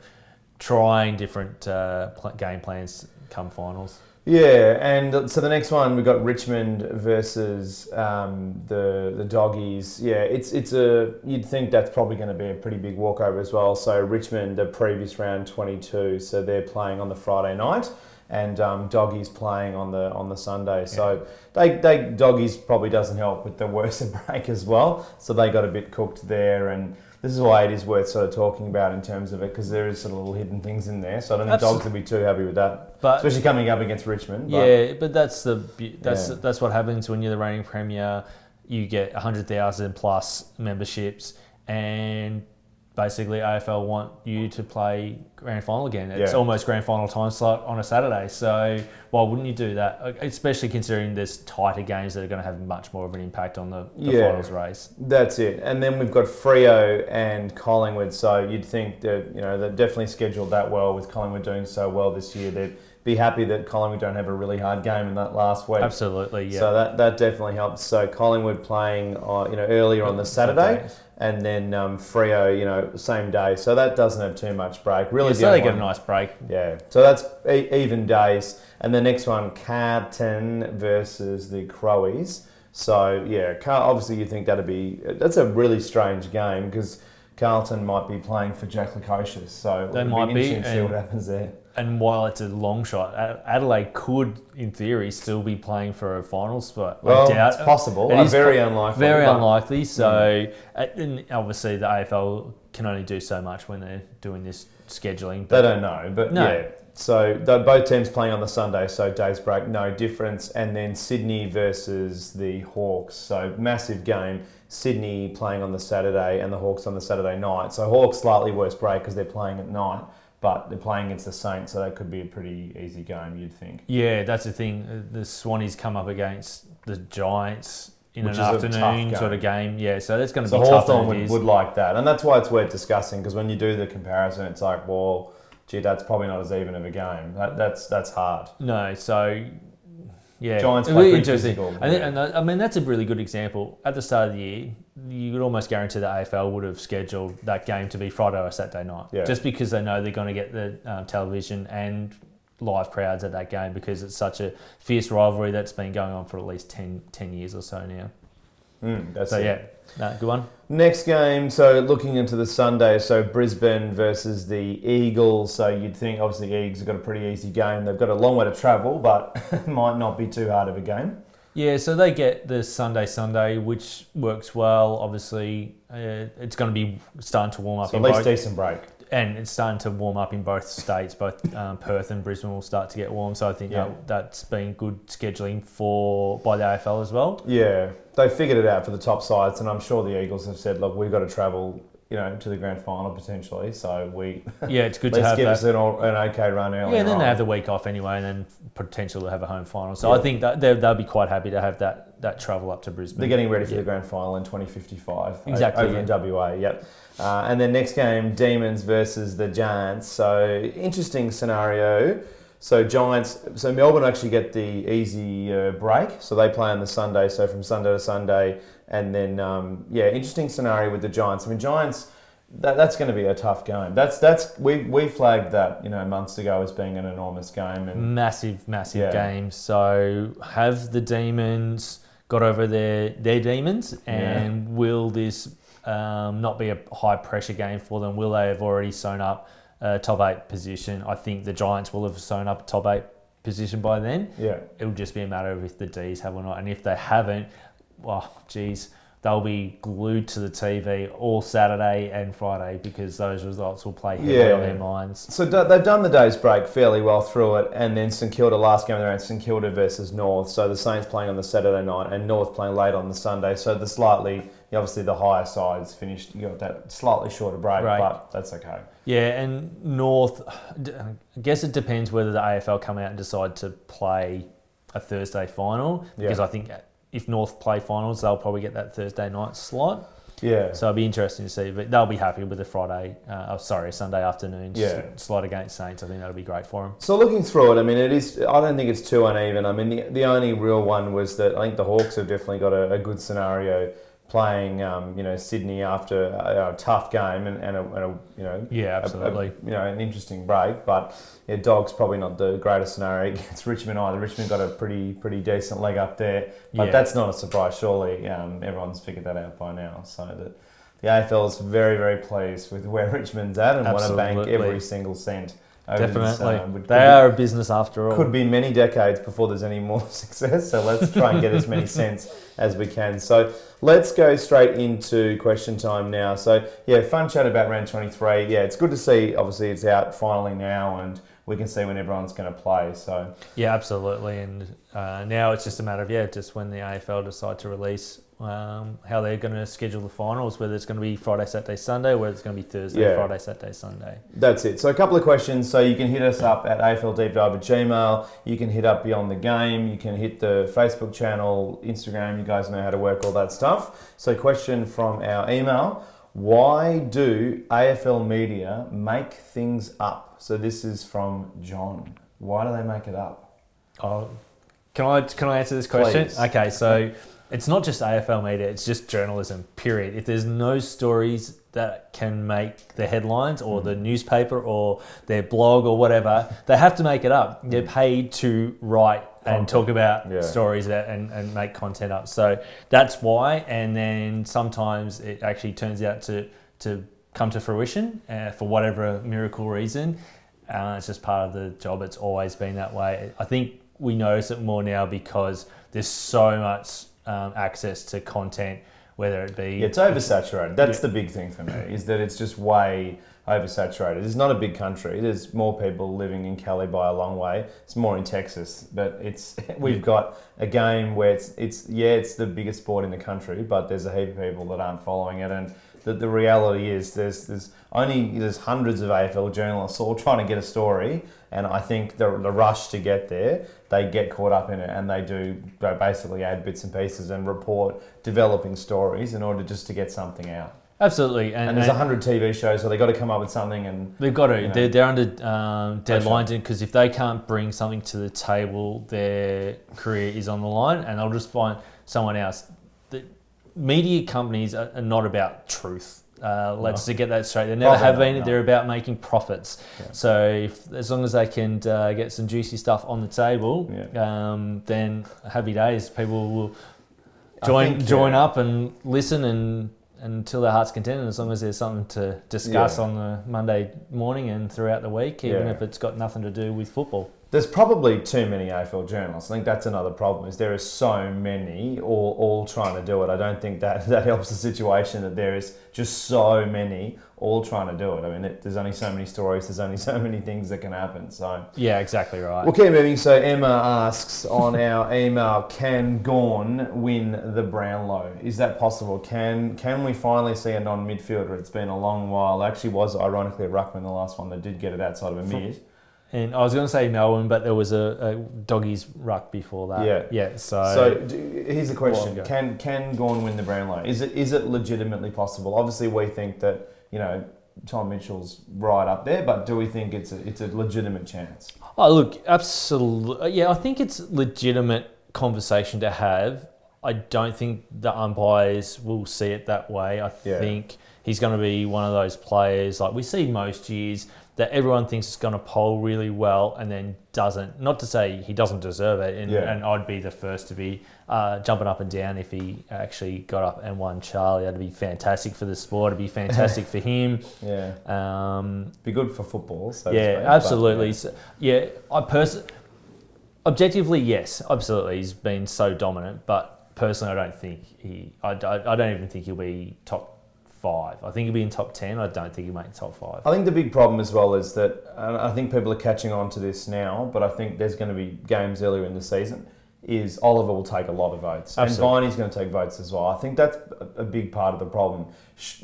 trying different uh, game plans come finals. Yeah, and so the next one we've got Richmond versus um, the the Doggies. Yeah, it's it's a you'd think that's probably going to be a pretty big walkover as well. So Richmond, the previous round twenty-two, so they're playing on the Friday night, and um, Doggies playing on the on the Sunday. So yeah. they they Doggies probably doesn't help with the worse break as well. So they got a bit cooked there, and this is why it is worth sort of talking about in terms of it, because there is sort of little hidden things in there. So I don't think Absolutely. Dogs will be too happy with that, but especially coming up against Richmond. But, yeah, but that's the that's yeah. that's what happens when you're the reigning premier. You get a hundred thousand plus memberships, and basically A F L want you to play grand final again. It's yeah. almost grand final time slot on a Saturday. So why wouldn't you do that? Especially considering there's tighter games that are going to have much more of an impact on the, the yeah, finals race. That's it. And then we've got Freo and Collingwood. So you'd think that, you know, they've definitely scheduled that well with Collingwood doing so well this year. They'd be happy that Collingwood don't have a really hard game in that last week. Absolutely, yeah. So that, that definitely helps. So Collingwood playing, uh, you know, earlier on the Saturday. Saturday. And then um, Freo, you know, same day. So that doesn't have too much break. Really, yeah, so they get a nice break. Yeah. So that's e- even days. And the next one, Carlton versus the Crowies. So, yeah, Car- obviously you think that'd be... That's a really strange game because Carlton might be playing for Jack Lukosius. So it might be interesting to see what happens there. And while it's a long shot, Adelaide could, in theory, still be playing for a final spot. Well, I doubt it's possible. It is very unlikely. Very unlikely. So, and obviously, the A F L can only do so much when they're doing this scheduling. But they don't know, but no. yeah. So, both teams playing on the Sunday, so days break, no difference. And then Sydney versus the Hawks. So, massive game. Sydney playing on the Saturday and the Hawks on the Saturday night. So, Hawks slightly worse break because they're playing at night. But they're playing against the Saints, so that could be a pretty easy game, you'd think. Yeah, that's the thing. The Swannies come up against the Giants in Which an afternoon sort of game. Yeah, so that's going to so be tough. So Hawthorn would, would like that. And that's why it's worth discussing, because when you do the comparison, it's like, well, gee, that's probably not as even of a game. That, that's that's hard. No, so... Yeah, Giants play pretty physical. And, then, and I mean, that's a really good example. At the start of the year, you could almost guarantee the A F L would have scheduled that game to be Friday or Saturday night, yeah. just because they know they're going to get the um, television and live crowds at that game because it's such a fierce rivalry that's been going on for at least ten, ten years or so now. Mm, that's so, it. yeah. No, good one. Next game, so looking into the Sunday, so Brisbane versus the Eagles. So you'd think, obviously, the Eagles have got a pretty easy game. They've got a long way to travel, but it might not be too hard of a game. Yeah, so they get the Sunday Sunday, which works well. Obviously, uh, it's going to be starting to warm up. So in at least both, decent break. And it's starting to warm up in both states. Both um, Perth and Brisbane will start to get warm. So I think yeah. that, that's been good scheduling for by the A F L as well. Yeah. They figured it out for the top sides, and I'm sure the Eagles have said, "Look, we've got to travel, you know, to the grand final potentially." So we, yeah, it's good to have give that. us an, an okay run early. Yeah, and then on. They have the week off anyway, and then potential to have a home final. So yeah. I think that they'll be quite happy to have that that travel up to Brisbane. They're getting ready for yeah. the grand final in twenty fifty-five, exactly over yeah. in W A. Yep. Uh, and then next game, Demons versus the Giants. So interesting scenario. So Giants, so Melbourne actually get the easy uh, break. So they play on the Sunday, so from Sunday to Sunday. And then, um, yeah, interesting scenario with the Giants. I mean, Giants, that, that's going to be a tough game. That's, that's we we flagged that, you know, months ago as being an enormous game. And massive, massive yeah. game. So have the Demons got over their, their demons? And yeah. will this um, not be a high-pressure game for them? Will they have already sewn up Uh, top eight position? I think the Giants will have sewn up a top eight position by then. Yeah, it'll just be a matter of if the D's have or not. And if they haven't, well, geez, they'll be glued to the T V all Saturday and Friday because those results will play heavily yeah. on their minds. So d- they've done the day's break fairly well through it. And then St Kilda, last game of the round, St Kilda versus North. So the Saints playing on the Saturday night and North playing late on the Sunday. So the slightly obviously the higher sides finished, you got that slightly shorter break, right. but that's okay. Yeah, and North, I guess it depends whether the A F L come out and decide to play a Thursday final, because yeah. I think if North play finals, they'll probably get that Thursday night slot. Yeah. So it'll be interesting to see, but they'll be happy with a Friday, uh, oh, sorry, a Sunday afternoon yeah. slot against Saints. I think that'll be great for them. So looking through it, I mean, it is. I don't think it's too uneven. I mean, the, the only real one was that I think the Hawks have definitely got a, a good scenario playing, um, you know, Sydney after a, a tough game and, and, a, and a, you know, yeah, absolutely, a, a, you know, an interesting break. But yeah, Dogs probably not the greatest scenario against Richmond either. Richmond got a pretty pretty decent leg up there, but yeah. that's not a surprise. Surely um, everyone's figured that out by now. So that the A F L is very very pleased with where Richmond's at and want to bank every single cent. Definitely. Um, would, they be, are a business after all. Could be many decades before there's any more success, so let's try and get as many cents as we can. So let's go straight into question time now. So, yeah, fun chat about round twenty-three. Yeah, it's good to see, obviously, it's out finally now, and we can see when everyone's going to play. So yeah, absolutely. And uh, now it's just a matter of, yeah, just when the A F L decide to release um, how they're going to schedule the finals, whether it's going to be Friday, Saturday, Sunday, whether it's going to be Thursday, yeah. Friday, Saturday, Sunday. That's it. So a couple of questions. So you can hit us up at A F L Deep Dive at Gmail. You can hit up Beyond the Game. You can hit the Facebook channel, Instagram. You guys know how to work all that stuff. So question from our email. Why do A F L media make things up? So this is from John. Why do they make it up? Oh, can I can I answer this question? Please. Okay, so it's not just A F L media, it's just journalism, period. If there's no stories that can make the headlines or mm. the newspaper or their blog or whatever, they have to make it up. They're paid to write and talk about yeah. stories and, and make content up. So that's why. And then sometimes it actually turns out to, to come to fruition uh, for whatever miracle reason. Uh, it's just part of the job. It's always been that way. I think we notice it more now because there's so much um, access to content, whether it be... It's oversaturated. That's yeah. the big thing for me, is that it's just way... oversaturated. It's not a big country. There's more people living in Cali by a long way. It's more in Texas, but it's we've got a game where it's it's yeah, it's the biggest sport in the country, but there's a heap of people that aren't following it, and the, the reality is there's there's only there's hundreds of A F L journalists all trying to get a story, and I think the the rush to get there, they get caught up in it, and they do they basically add bits and pieces and report developing stories in order just to get something out. Absolutely, and, and there's a hundred T V shows, so they got to come up with something, and they've got to. You know, they're, they're under um, deadlines, because if they can't bring something to the table, their career is on the line, and they'll just find someone else. The media companies are, are not about truth. Uh, let's no. get that straight. They never Probably have been. No. They're about making profits. Yeah. So if, as long as they can uh, get some juicy stuff on the table, yeah. um, then happy days. People will join think, join yeah. up and listen and. Until their heart's content, and as long as there's something to discuss yeah. on the Monday morning and throughout the week, even yeah. if it's got nothing to do with football. There's probably too many A F L journalists. I think that's another problem, is there are so many all, all trying to do it. I don't think that, that helps the situation, that there is just so many all trying to do it. I mean, it, there's only so many stories, there's only so many things that can happen. So yeah, exactly right. We'll keep moving. So Emma asks on our email, can Gorn win the Brownlow? Is that possible? Can can we finally see a non-midfielder? It's been a long while. It actually was, ironically, Ruckman, the last one that did get it outside of a mid. And I was going to say Melbourne, but there was a, a doggies ruck before that. Yeah, yeah. So, so here's the question: go. Can can Gorn win the Brownlow? Is it is it legitimately possible? Obviously, we think that you know Tom Mitchell's right up there, but do we think it's a, it's a legitimate chance? Oh, look, absolutely. Yeah, I think it's legitimate conversation to have. I don't think the umpires will see it that way. I yeah. think he's going to be one of those players like we see most years, that everyone thinks it's going to poll really well and then doesn't. Not to say he doesn't deserve it, and, yeah. and I'd be the first to be uh, jumping up and down if he actually got up and won Charlie. That'd be fantastic for the sport. It'd be fantastic for him. Yeah, um, be good for football. So yeah, to speak, absolutely. Yeah. So, yeah, I pers- objectively, yes, absolutely. He's been so dominant, but personally, I don't think he. I, I, I don't even think he'll be top. Five. I think he'll be in top ten. I don't think he'll make top five. I think the big problem as well is that, and I think people are catching on to this now, but I think there's going to be games earlier in the season. is Oliver will take a lot of votes. Absolutely. And Viney's going to take votes as well. I think that's a big part of the problem.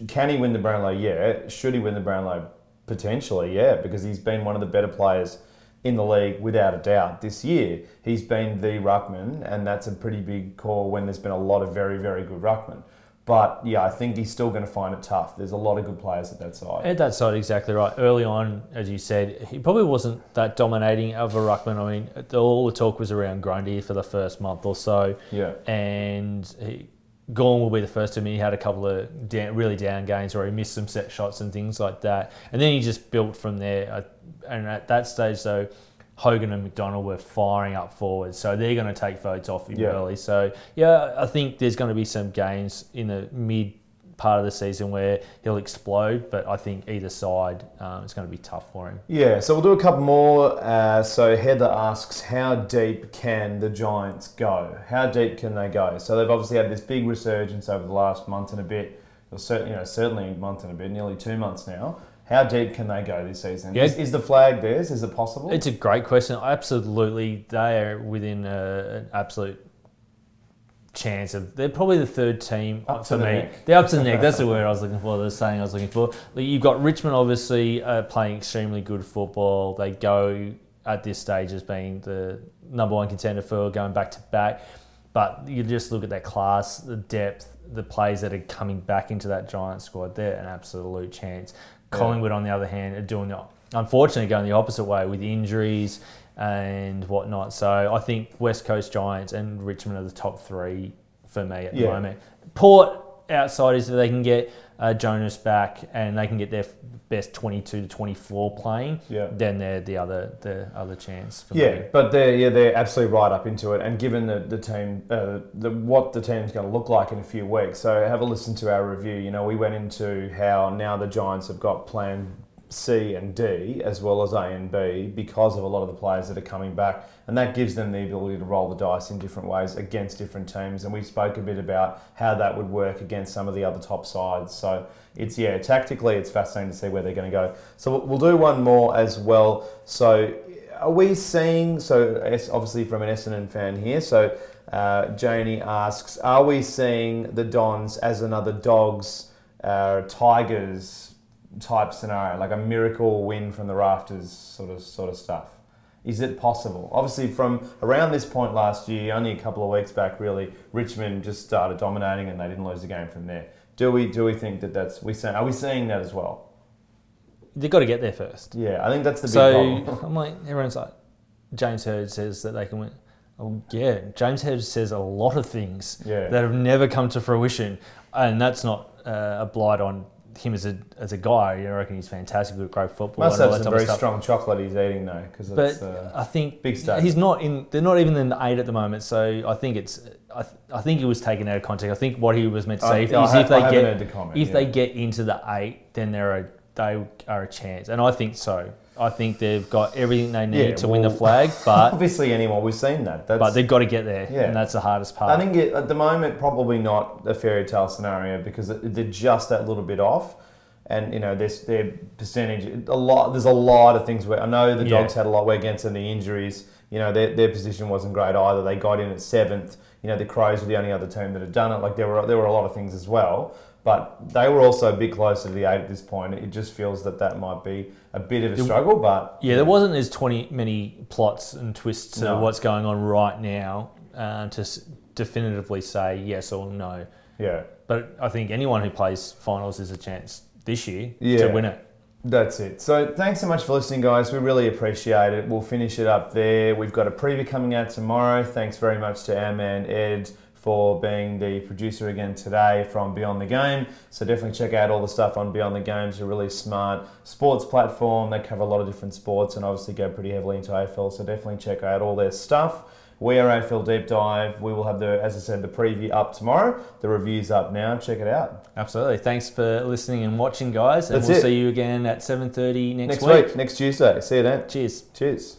Can he win the Brownlow? Yeah. Should he win the Brownlow? Potentially, yeah, because he's been one of the better players in the league without a doubt this year. He's been the ruckman, and that's a pretty big call when there's been a lot of very, very good ruckmen. But yeah, I think he's still going to find it tough. There's a lot of good players at that side. At that side, exactly right. Early on, as you said, he probably wasn't that dominating of a ruckman. I mean, all the talk was around Grundy for the first month or so. Yeah. And he, Gorn will be the first to admit he had a couple of down, really down games where he missed some set shots and things like that. And then he just built from there. And at that stage, though, Hogan and McDonald were firing up forward, so they're going to take votes off him yeah. early. So, yeah, I think there's going to be some games in the mid part of the season where he'll explode, but I think either side, um, it's going to be tough for him. Yeah, so we'll do a couple more. Uh, so Heather asks, how deep can the Giants go? How deep can they go? So they've obviously had this big resurgence over the last month and a bit, or certainly, you know, certainly a month and a bit, nearly two months now. How deep can they go this season? Yeah. Is, is the flag theirs? Is it possible? It's a great question. Absolutely, they are within a, an absolute chance of. They're probably the third team up for me. Neck. They're up to the neck. That's the word I was looking for. The saying I was looking for. You've got Richmond, obviously uh, playing extremely good football. They go at this stage as being the number one contender for going back to back. But you just look at their class, the depth, the plays that are coming back into that Giants squad. They're an absolute chance. Collingwood, on the other hand, are doing the, unfortunately going the opposite way with injuries and whatnot. So I think West Coast Giants and Richmond are the top three for me at yeah. the moment. Port outside is that they can get uh, Jonas back and they can get their best twenty-two to twenty-four playing. Yeah. Then they're the other the other chance. For yeah, me. But they're yeah they're absolutely right up into it. And given the the team uh, the what the team's going to look like in a few weeks, so have a listen to our review. You know, we went into how now the Giants have got Plan C and D as well as A and B because of a lot of the players that are coming back, and that gives them the ability to roll the dice in different ways against different teams. And we spoke a bit about how that would work against some of the other top sides. So it's yeah tactically it's fascinating to see where they're going to go. So we'll do one more as well. So are we seeing, so obviously from an Essendon fan here, so uh, Janie asks, are we seeing the Dons as another Dogs uh, Tigers type scenario, like a miracle win from the rafters sort of sort of stuff? Is it possible? Obviously, from around this point last year, only a couple of weeks back, really, Richmond just started dominating and they didn't lose the game from there. Do we do we think that that's we saying? Are we seeing that as well? They've got to get there first. Yeah, I think that's the big so, problem. I'm like, everyone's like, James Herd says that they can win. Oh, yeah, James Herd says a lot of things yeah. that have never come to fruition, and that's not uh, a blight on him as a as a guy. You know, I reckon he's fantastic with great football. Must have some very strong chocolate he's eating though, because it's uh, I think big stuff. He's not in. They're not even in the eight at the moment. So I think it's. I, th- I think it was taken out of context. I think what he was meant to say I, is I, if I, they I get the comment, if yeah. they get into the eight, then they're a they are a chance, and I think so. I think they've got everything they need yeah, to well, win the flag, but obviously anyone, we've seen that. That's, but they've got to get there, yeah. and that's the hardest part. I think it, at the moment, probably not a fairy tale scenario because they're just that little bit off, and you know their percentage. A lot, there's a lot of things where I know the yeah. Dogs had a lot against them, the injuries. You know their their position wasn't great either. They got in at seventh. You know the Crows were the only other team that had done it. Like there were there were a lot of things as well. But they were also a bit closer to the eight at this point. It just feels that that might be a bit of a struggle, but... Yeah, there wasn't as twenty many plots and twists to no. what's going on right now uh, to s- definitively say yes or no. Yeah. But I think anyone who plays finals is a chance this year yeah. to win it. That's it. So thanks so much for listening, guys. We really appreciate it. We'll finish it up there. We've got a preview coming out tomorrow. Thanks very much to our man, Ed, for being the producer again today from Beyond the Game. So definitely check out all the stuff on Beyond the Game. It's a really smart sports platform. They cover a lot of different sports and obviously go pretty heavily into A F L. So definitely check out all their stuff. We are A F L Deep Dive. We will have, the, as I said, the preview up tomorrow. The review's up now. Check it out. Absolutely. Thanks for listening and watching, guys. And That's we'll it. see you again at seven thirty next, next week. Next week, next Tuesday. See you then. Cheers. Cheers.